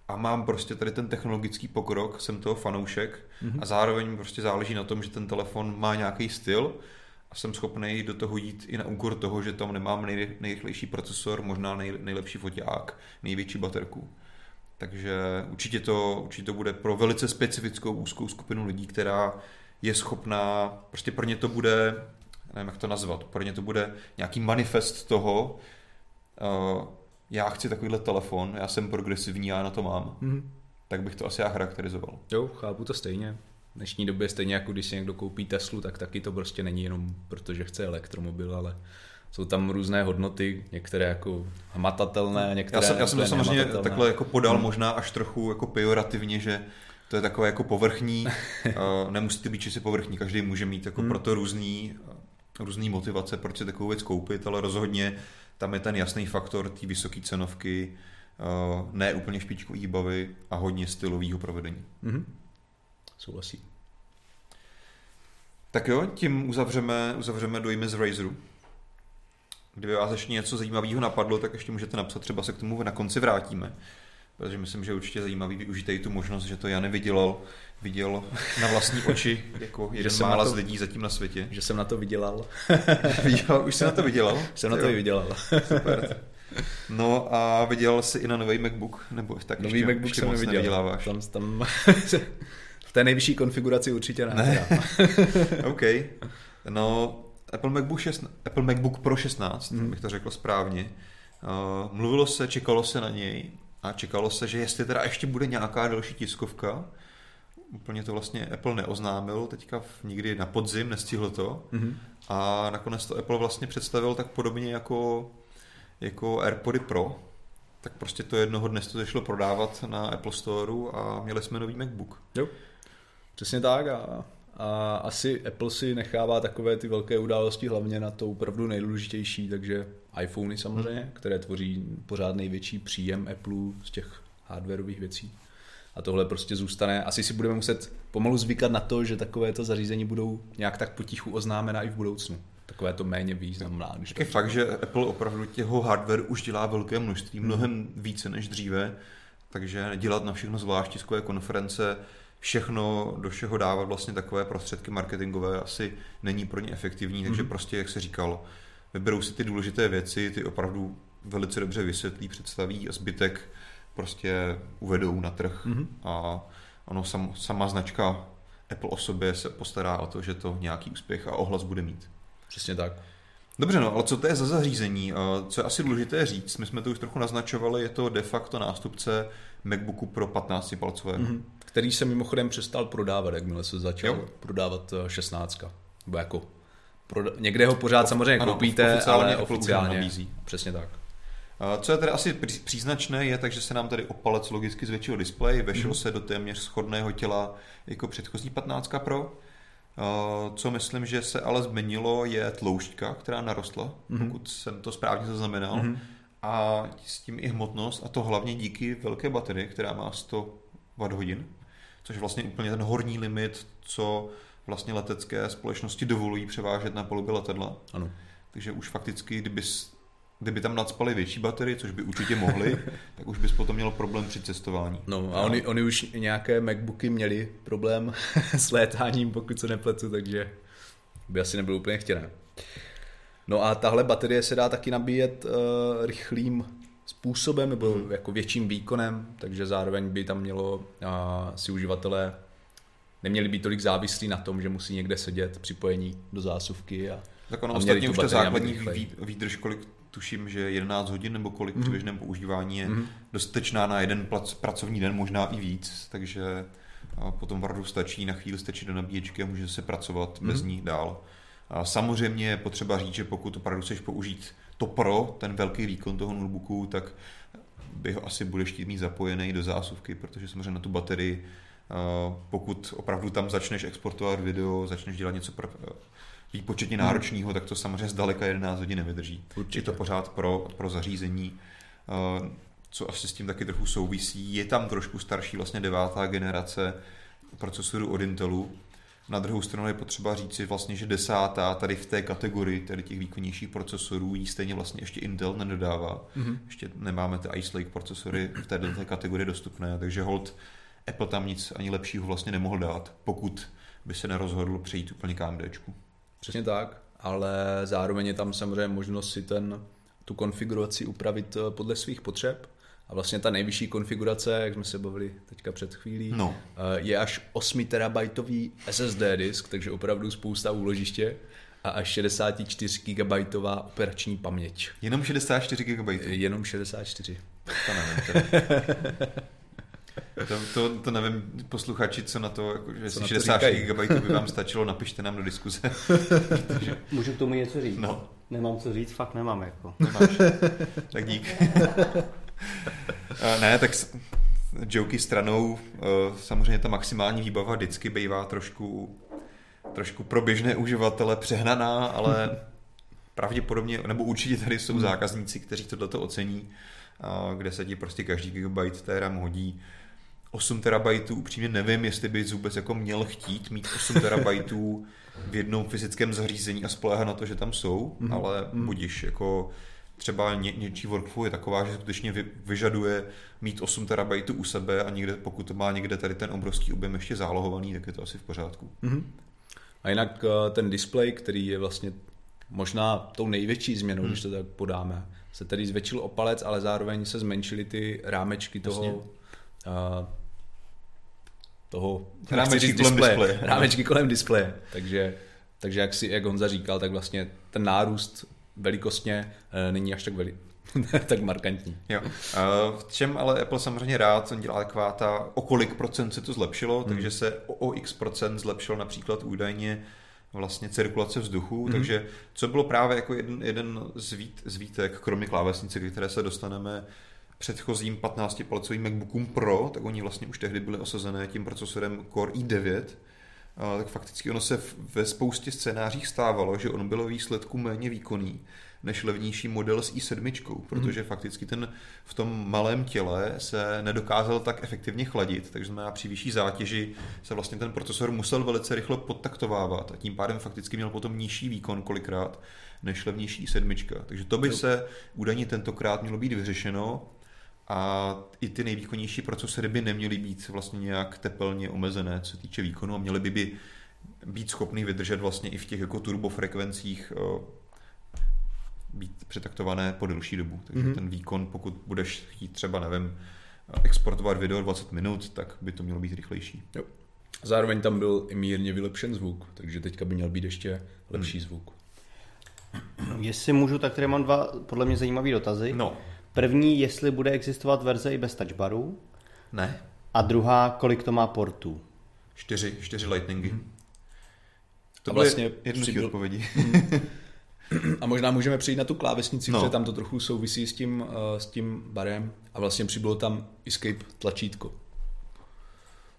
a mám prostě tady ten technologický pokrok, jsem toho fanoušek mm-hmm. a zároveň prostě záleží na tom, že ten telefon má nějaký styl a jsem schopný do toho jít i na úkor toho, že tam nemám nej- nejrychlejší procesor, možná nej- nejlepší foťák, největší baterku. Takže určitě to, určitě to bude pro velice specifickou úzkou skupinu lidí, která je schopná, prostě pro ně to bude, nevím jak to nazvat, pro ně to bude nějaký manifest toho, uh, já chci takovýhle telefon, já jsem progresivní, já na to mám. Mm-hmm. Tak bych to asi já charakterizoval. Jo, chápu to stejně. V dnešní době stejně jako když si někdo koupí Teslu, tak taky to prostě není jenom protože chce elektromobil, ale jsou tam různé hodnoty, některé jako hmatatelné, některé. Já jsem, já jsem to samozřejmě takhle jako podal hmm. možná až trochu jako pejorativně, že to je takové jako povrchní, nemusí to být čistě povrchní, každý může mít jako hmm. proto různý, různý motivace, proč si takovou věc koupit, ale rozhodně tam je ten jasný faktor té vysoké cenovky, ne úplně špičkové výbavy a hodně stylového provedení. Hmm. Souhlasím. Tak jo, tím uzavřeme, uzavřeme dojmy z Razru. Kdyby vás ještě něco zajímavého napadlo, tak ještě můžete napsat, třeba se k tomu na konci vrátíme. Protože myslím, že určitě zajímavý, využitej tu možnost, že to Jane vydělal, viděl na vlastní oči, jako jeden mála z lidí zatím na světě. Že jsem na to vydělal. Vydělal už jsem na to vydělal? Jsem na to i vydělal. Super. No a vydělal jsi i na nový MacBook? Nebo tak nový ještě, MacBook ještě jsem nevydělal. Tam, tam... V té nejvyšší konfiguraci určitě ne. ne. OK. No... Apple MacBook, šestnáct, Apple MacBook Pro šestnáct, mm. bych to řekl správně. Mluvilo se, čekalo se na něj a čekalo se, že jestli teda ještě bude nějaká další tiskovka. Úplně to vlastně Apple neoznámil, teďka nikdy na podzim, nestihlo to. Mm. A nakonec to Apple vlastně představil tak podobně jako, jako AirPody Pro. Tak prostě to jednoho dnes to začalo prodávat na Apple Storeu a měli jsme nový MacBook. Jo, přesně tak a... A asi Apple si nechává takové ty velké události hlavně na to opravdu nejdůležitější, takže iPhony samozřejmě, hmm. které tvoří pořád největší příjem Apple z těch hardwareových věcí. A tohle prostě zůstane. Asi si budeme muset pomalu zvykat na to, že takovéto zařízení budou nějak tak potichu oznámena i v budoucnu. Takové to méně významná. Tak je fakt, že Apple opravdu těho hardware už dělá velké množství, hmm. mnohem více než dříve, takže dělat na všechno zvlášť tiskové konference, všechno do všeho dávat vlastně takové prostředky marketingové asi není pro ně efektivní, takže mm. prostě, jak se říkalo, vyberou si ty důležité věci, ty opravdu velice dobře vysvětlí, představí a zbytek prostě uvedou na trh mm. a ono sam, sama značka Apple o sobě se postará o to, že to nějaký úspěch a ohlas bude mít. Přesně tak. Dobře, no, ale co to je za zařízení? Co je asi důležité říct, my jsme to už trochu naznačovali, je to de facto nástupce MacBooku Pro patnáctipalcového. Mm-hmm. Který se mimochodem přestal prodávat, jakmile se začal jo. prodávat šestnáctka. Nebo jako proda- někde ho pořád samozřejmě ano, koupíte, ale oficiálně nabízí. Přesně tak. Co je tedy asi příznačné, je, takže se nám tady o palec logicky zvětšil displej, vešel mm-hmm. se do téměř shodného těla jako předchozí patnáctka Pro. Co myslím, že se ale změnilo, je tloušťka, která narostla, mm-hmm. pokud jsem to správně zaznamenal, mm-hmm. a s tím i hmotnost, a to hlavně díky velké baterii, která má sto watthodin, což je vlastně úplně ten horní limit, co vlastně letecké společnosti dovolují převážet na palubě letadla. Ano. Takže už fakticky, kdyby, kdyby tam nacpali větší baterii, což by určitě mohli, tak už bys potom měl problém při cestování. No a oni, oni už nějaké MacBooky měli problém s létáním, pokud se nepletu, takže by asi nebylo úplně chtěné. No a tahle baterie se dá taky nabíjet uh, rychlým způsobem nebo hmm. jako větším výkonem, takže zároveň by tam mělo uh, si uživatelé neměli být tolik závislí na tom, že musí někde sedět připojení do zásuvky a tak ono a ostatně už ta základní výdrž, kolik tuším, že jedenáct hodin nebo kolik hmm. při běžném používání je hmm. dostatečná na jeden plac, pracovní den, možná i víc, takže uh, potom vardu stačí, na chvíli stačí do nabíječky a může se pracovat hmm. bez ní dál. A samozřejmě je potřeba říct, že pokud opravdu chceš použít to Pro, ten velký výkon toho notebooku, tak by ho asi budeš chtít mít zapojený do zásuvky, protože samozřejmě na tu baterii, pokud opravdu tam začneš exportovat video, začneš dělat něco výpočetně náročného, tak to samozřejmě zdaleka jedenáct hodin nevydrží. Určitě. Je to pořád pro, pro zařízení, co asi s tím taky trochu souvisí. Je tam trošku starší vlastně devátá generace procesoru od Intelu. Na druhou stranu je potřeba říct si vlastně, že desátá tady v té kategorii tady těch výkonnějších procesorů jí stejně vlastně ještě Intel nedodává. Mm-hmm. Ještě nemáme ty Ice Lake procesory v této té kategorii dostupné, takže hold Apple tam nic ani lepšího vlastně nemohl dát, pokud by se nerozhodl přejít úplně k AMDčku. Přesně tak, ale zároveň je tam samozřejmě možnost si ten, tu konfiguraci upravit podle svých potřeb. A vlastně ta nejvyšší konfigurace, jak jsme se bavili teďka před chvílí, no. je až osmi terabajtový S S D disk, takže opravdu spousta úložiště a až šedesát čtyři gigabajtů operační paměť. Jenom šedesát čtyři gigabajtů? Jenom šedesát čtyři. To nevím. To, to, to nevím, posluchači, co na to, jako, že šedesát čtyři gigabajtů by vám stačilo, napište nám do diskuze. Můžu k tomu něco říct? No. Nemám co říct, fakt nemám jako. Nemáš. Tak dík. Ne, tak joky stranou, samozřejmě ta maximální výbava vždycky bývá trošku, trošku pro běžné uživatele přehnaná, ale pravděpodobně, nebo určitě tady jsou zákazníci, kteří tohleto ocení, kde se ti prostě každý gigabyte té RAM hodí. osm terabajtů, upřímně nevím, jestli bys vůbec jako měl chtít mít osm terabajtů v jednom fyzickém zařízení a spoléhat na to, že tam jsou, mm-hmm. ale budiš, jako třeba ně, něčí workflow je taková, že skutečně vy, vyžaduje mít osm terabajtů u sebe a někde, pokud to má někde tady ten obrovský objem ještě zálohovaný, tak je to asi v pořádku. Mm-hmm. A jinak ten displej, který je vlastně možná tou největší změnou, mm. když to tak podáme, se tedy zvětšil o palec, ale zároveň se zmenšily ty rámečky toho... Jasně. toho rámečky kolem displeje. Rámečky kolem displeje. Takže, takže jak, si, jak Honza říkal, tak vlastně ten nárůst velikostně není až tak veliký, tak markantní. Jo. V čem ale Apple samozřejmě rád, on dělá taková ta, o kolik procent se to zlepšilo, hmm. takže se o, o x procent zlepšilo například údajně vlastně cirkulace vzduchu, hmm. takže co bylo právě jako jeden, jeden z, vít, z výtek, kromě klávesnice, které se dostaneme, předchozím patnáctipalcovým MacBookem Pro, tak oni vlastně už tehdy byli osazené tím procesorem Core i devět, tak fakticky ono se ve spoustě scénářích stávalo, že on byl výsledku méně výkonný než levnější model s i sedm, protože mm. fakticky ten v tom malém těle se nedokázal tak efektivně chladit, takže znamená při vyšší zátěži se vlastně ten procesor musel velice rychle podtaktovávat a tím pádem fakticky měl potom nižší výkon kolikrát než levnější i sedm. Takže to by se údajně tentokrát mělo být vyřešeno, a i ty nejvýkonnější procesory by neměly být vlastně nějak tepelně omezené, co se týče výkonu, a měly by, by být schopný vydržet vlastně i v těch jako turbofrekvencích být přetaktované po delší dobu. Takže mm-hmm. ten výkon, pokud budeš chtít třeba, nevím, exportovat video dvacet minut, tak by to mělo být rychlejší. Jo. Zároveň tam byl i mírně vylepšen zvuk, takže teďka by měl být ještě lepší mm. zvuk. Jestli můžu, tak tady mám dva podle mě zajímavé dotazy. No. První, jestli bude existovat verze i bez touchbaru. Ne. A druhá, kolik to má portů? Čtyři, čtyři lightningy. Hmm. To a vlastně jednoduchý odpovědi. A možná můžeme přejít na tu klávesnici, no. protože tam to trochu souvisí s tím, uh, s tím barem. A vlastně přibylo tam escape tlačítko.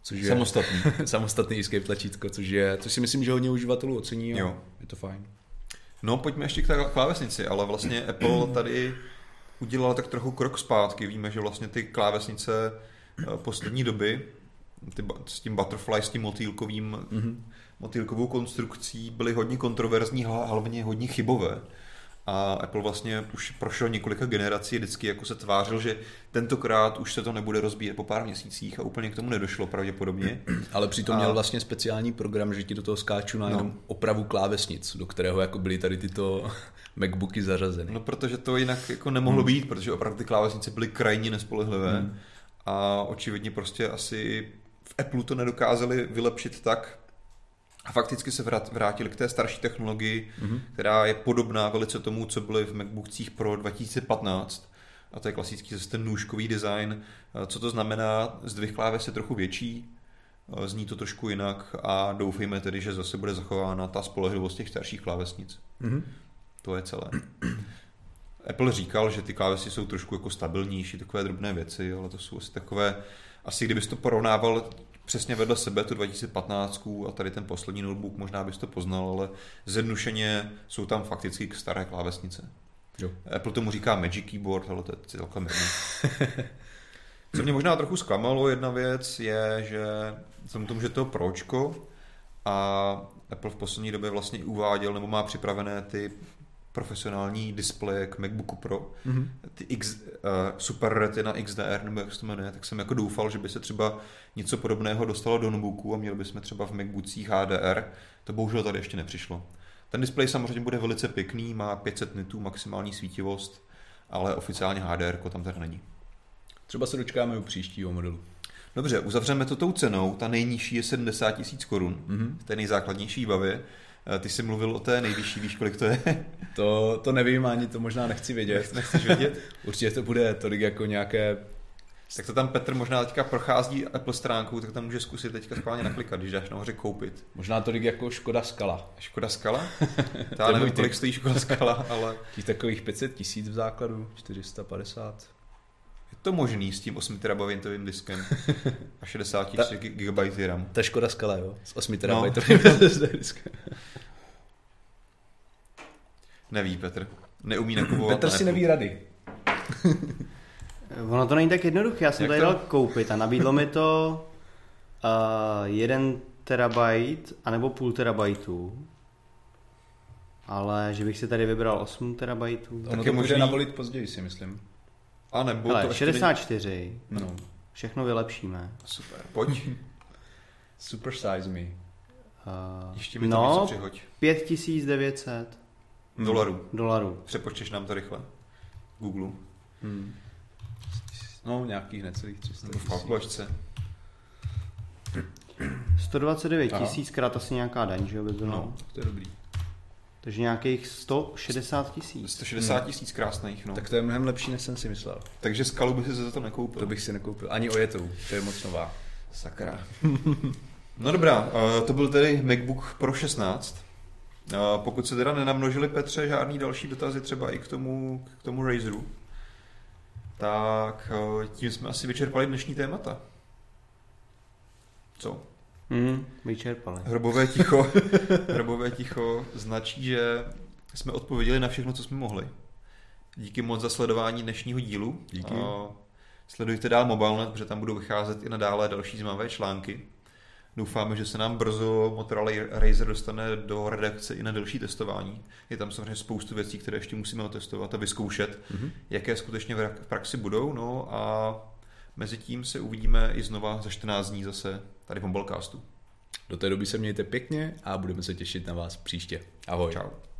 Což je samostatný. Samostatný escape tlačítko, což je, což si myslím, že hodně uživatelů ocení. Jo. Je to fajn. No, pojďme ještě k té klávesnici, ale vlastně Apple tady udělala tak trochu krok zpátky. Víme, že vlastně ty klávesnice poslední doby ty, s tím butterfly, s tím motýlkovým, mm-hmm. motýlkovou konstrukcí byly hodně kontroverzní, hlavně hodně chybové. A Apple vlastně už prošel několika generací, vždycky jako se tvářil, že tentokrát už se to nebude rozbíjet po pár měsících a úplně k tomu nedošlo pravděpodobně. Ale přitom a... měl vlastně speciální program, že ti do toho skáču na no. jenom opravu klávesnic, do kterého jako byly tady tyto MacBooky zařazeny. No protože to jinak jako nemohlo hmm. být, protože opravdu ty klávesnice byly krajně nespolehlivé hmm. a očividně prostě asi v Apple to nedokázali vylepšit tak, a fakticky se vrátili k té starší technologii, mm-hmm. která je podobná velice tomu, co byly v MacBookcích Pro dva tisíce patnáct. A to je klasický zase ten nůžkový design. Co to znamená? Zdvih kláves je trochu větší, zní to trošku jinak a doufejme tedy, že zase bude zachována ta spolehlivost těch starších klávesnic. Mm-hmm. To je celé. Apple říkal, že ty klávesy jsou trošku jako stabilnější, takové drobné věci, ale to jsou asi takové, asi kdybys to porovnával přesně vedle sebe, tu dva tisíce patnáct a tady ten poslední notebook, možná bys to poznal, ale zjednušeně jsou tam fakticky staré klávesnice. Jo. Apple tomu říká Magic Keyboard, ale to je celkem jedno. Co mě možná trochu zklamalo, jedna věc je, že jsem tomu, že to pročko a Apple v poslední době vlastně uváděl nebo má připravené ty profesionální displeje k MacBooku Pro, mm-hmm. ty X, uh, Super Retina X D R, nebo jak se to jmenuje, tak jsem jako doufal, že by se třeba něco podobného dostalo do notebooku a měli bychom třeba v MacBookcích H D R, to bohužel tady ještě nepřišlo. Ten displej samozřejmě bude velice pěkný, má pět set nitů, maximální svítivost, ale oficiálně H D R tam tady není. Třeba se dočkáme u příštího modelu. Dobře, uzavřeme to tou cenou, ta nejnižší je sedmdesát tisíc korun, mm-hmm. to je nejzákladnější výbavě. Ty jsi mluvil o té nejvyšší, víš, kolik to je? To, to nevím, ani to možná nechci vědět. Nechceš vědět? Určitě to bude tolik jako nějaké Tak to tam Petr možná teďka prochází Apple stránkou, tak tam může zkusit teďka schválně naklikat, když dáš nahoře koupit. Možná tolik jako Škoda Skala. Škoda Skala? Já nevím, kolik stojí Škoda Skala, ale... Těch takových pět set tisíc v základu, čtyři sta padesát. Je to možný s tím osmi terabajtovým diskem a šedesát čtyři gigabajtů RAM. Ta Škoda Skala, jo? S osmi terabajtovým diskem. Neví Petr. Neumí nakupovat. Petr si na neví rady. Ono to není tak jednoduché, já jsem jak tady to dal koupit a nabídlo mi to jeden terabajt anebo půl terabajtů, ale že bych si tady vybral osm terabajtů. Ono to může navolit později, si myslím. A nebo hele, to šedesát čtyři, není... no. Všechno vylepšíme. Super, pojď. Super size me. Uh, Ještě mi to no, něco přihoď. pět tisíc devět set hmm. dolarů. Dolarů. Přepočteš nám to rychle. Google. Hmm. No, nějakých necelých tři sta. sto dvacet devět tisíc krát asi nějaká daň, že jo? Bez no, to je dobrý. Takže nějakých sto šedesát tisíc. sto šedesát tisíc hmm. krásných, no. Tak to je mnohem lepší, než jsem si myslel. Takže Skalu by si za to nekoupil. To bych si nekoupil. Ani Ojetou, to je moc nová. Sakra. No dobrá, to byl tedy MacBook Pro šestnáct. Pokud se teda nenamnožili, Petře, žádný další dotazy třeba i k tomu, k tomu Razeru. Tak tím jsme asi vyčerpali dnešní témata. Co? Mm, vyčerpali. Hrobové ticho, hrobové ticho značí, že jsme odpověděli na všechno, co jsme mohli. Díky moc za sledování dnešního dílu. Díky. A sledujte dál MobileNet, protože tam budou vycházet i nadále další zajímavé články. Doufáme, že se nám brzo Motorola Razr dostane do redakce i na delší testování. Je tam samozřejmě spoustu věcí, které ještě musíme otestovat a vyzkoušet, mm-hmm. jaké skutečně v praxi budou. No a mezi tím se uvidíme i znova za čtrnáct dní zase tady v Mobilecastu. Do té doby se mějte pěkně a budeme se těšit na vás příště. Ahoj. Čau.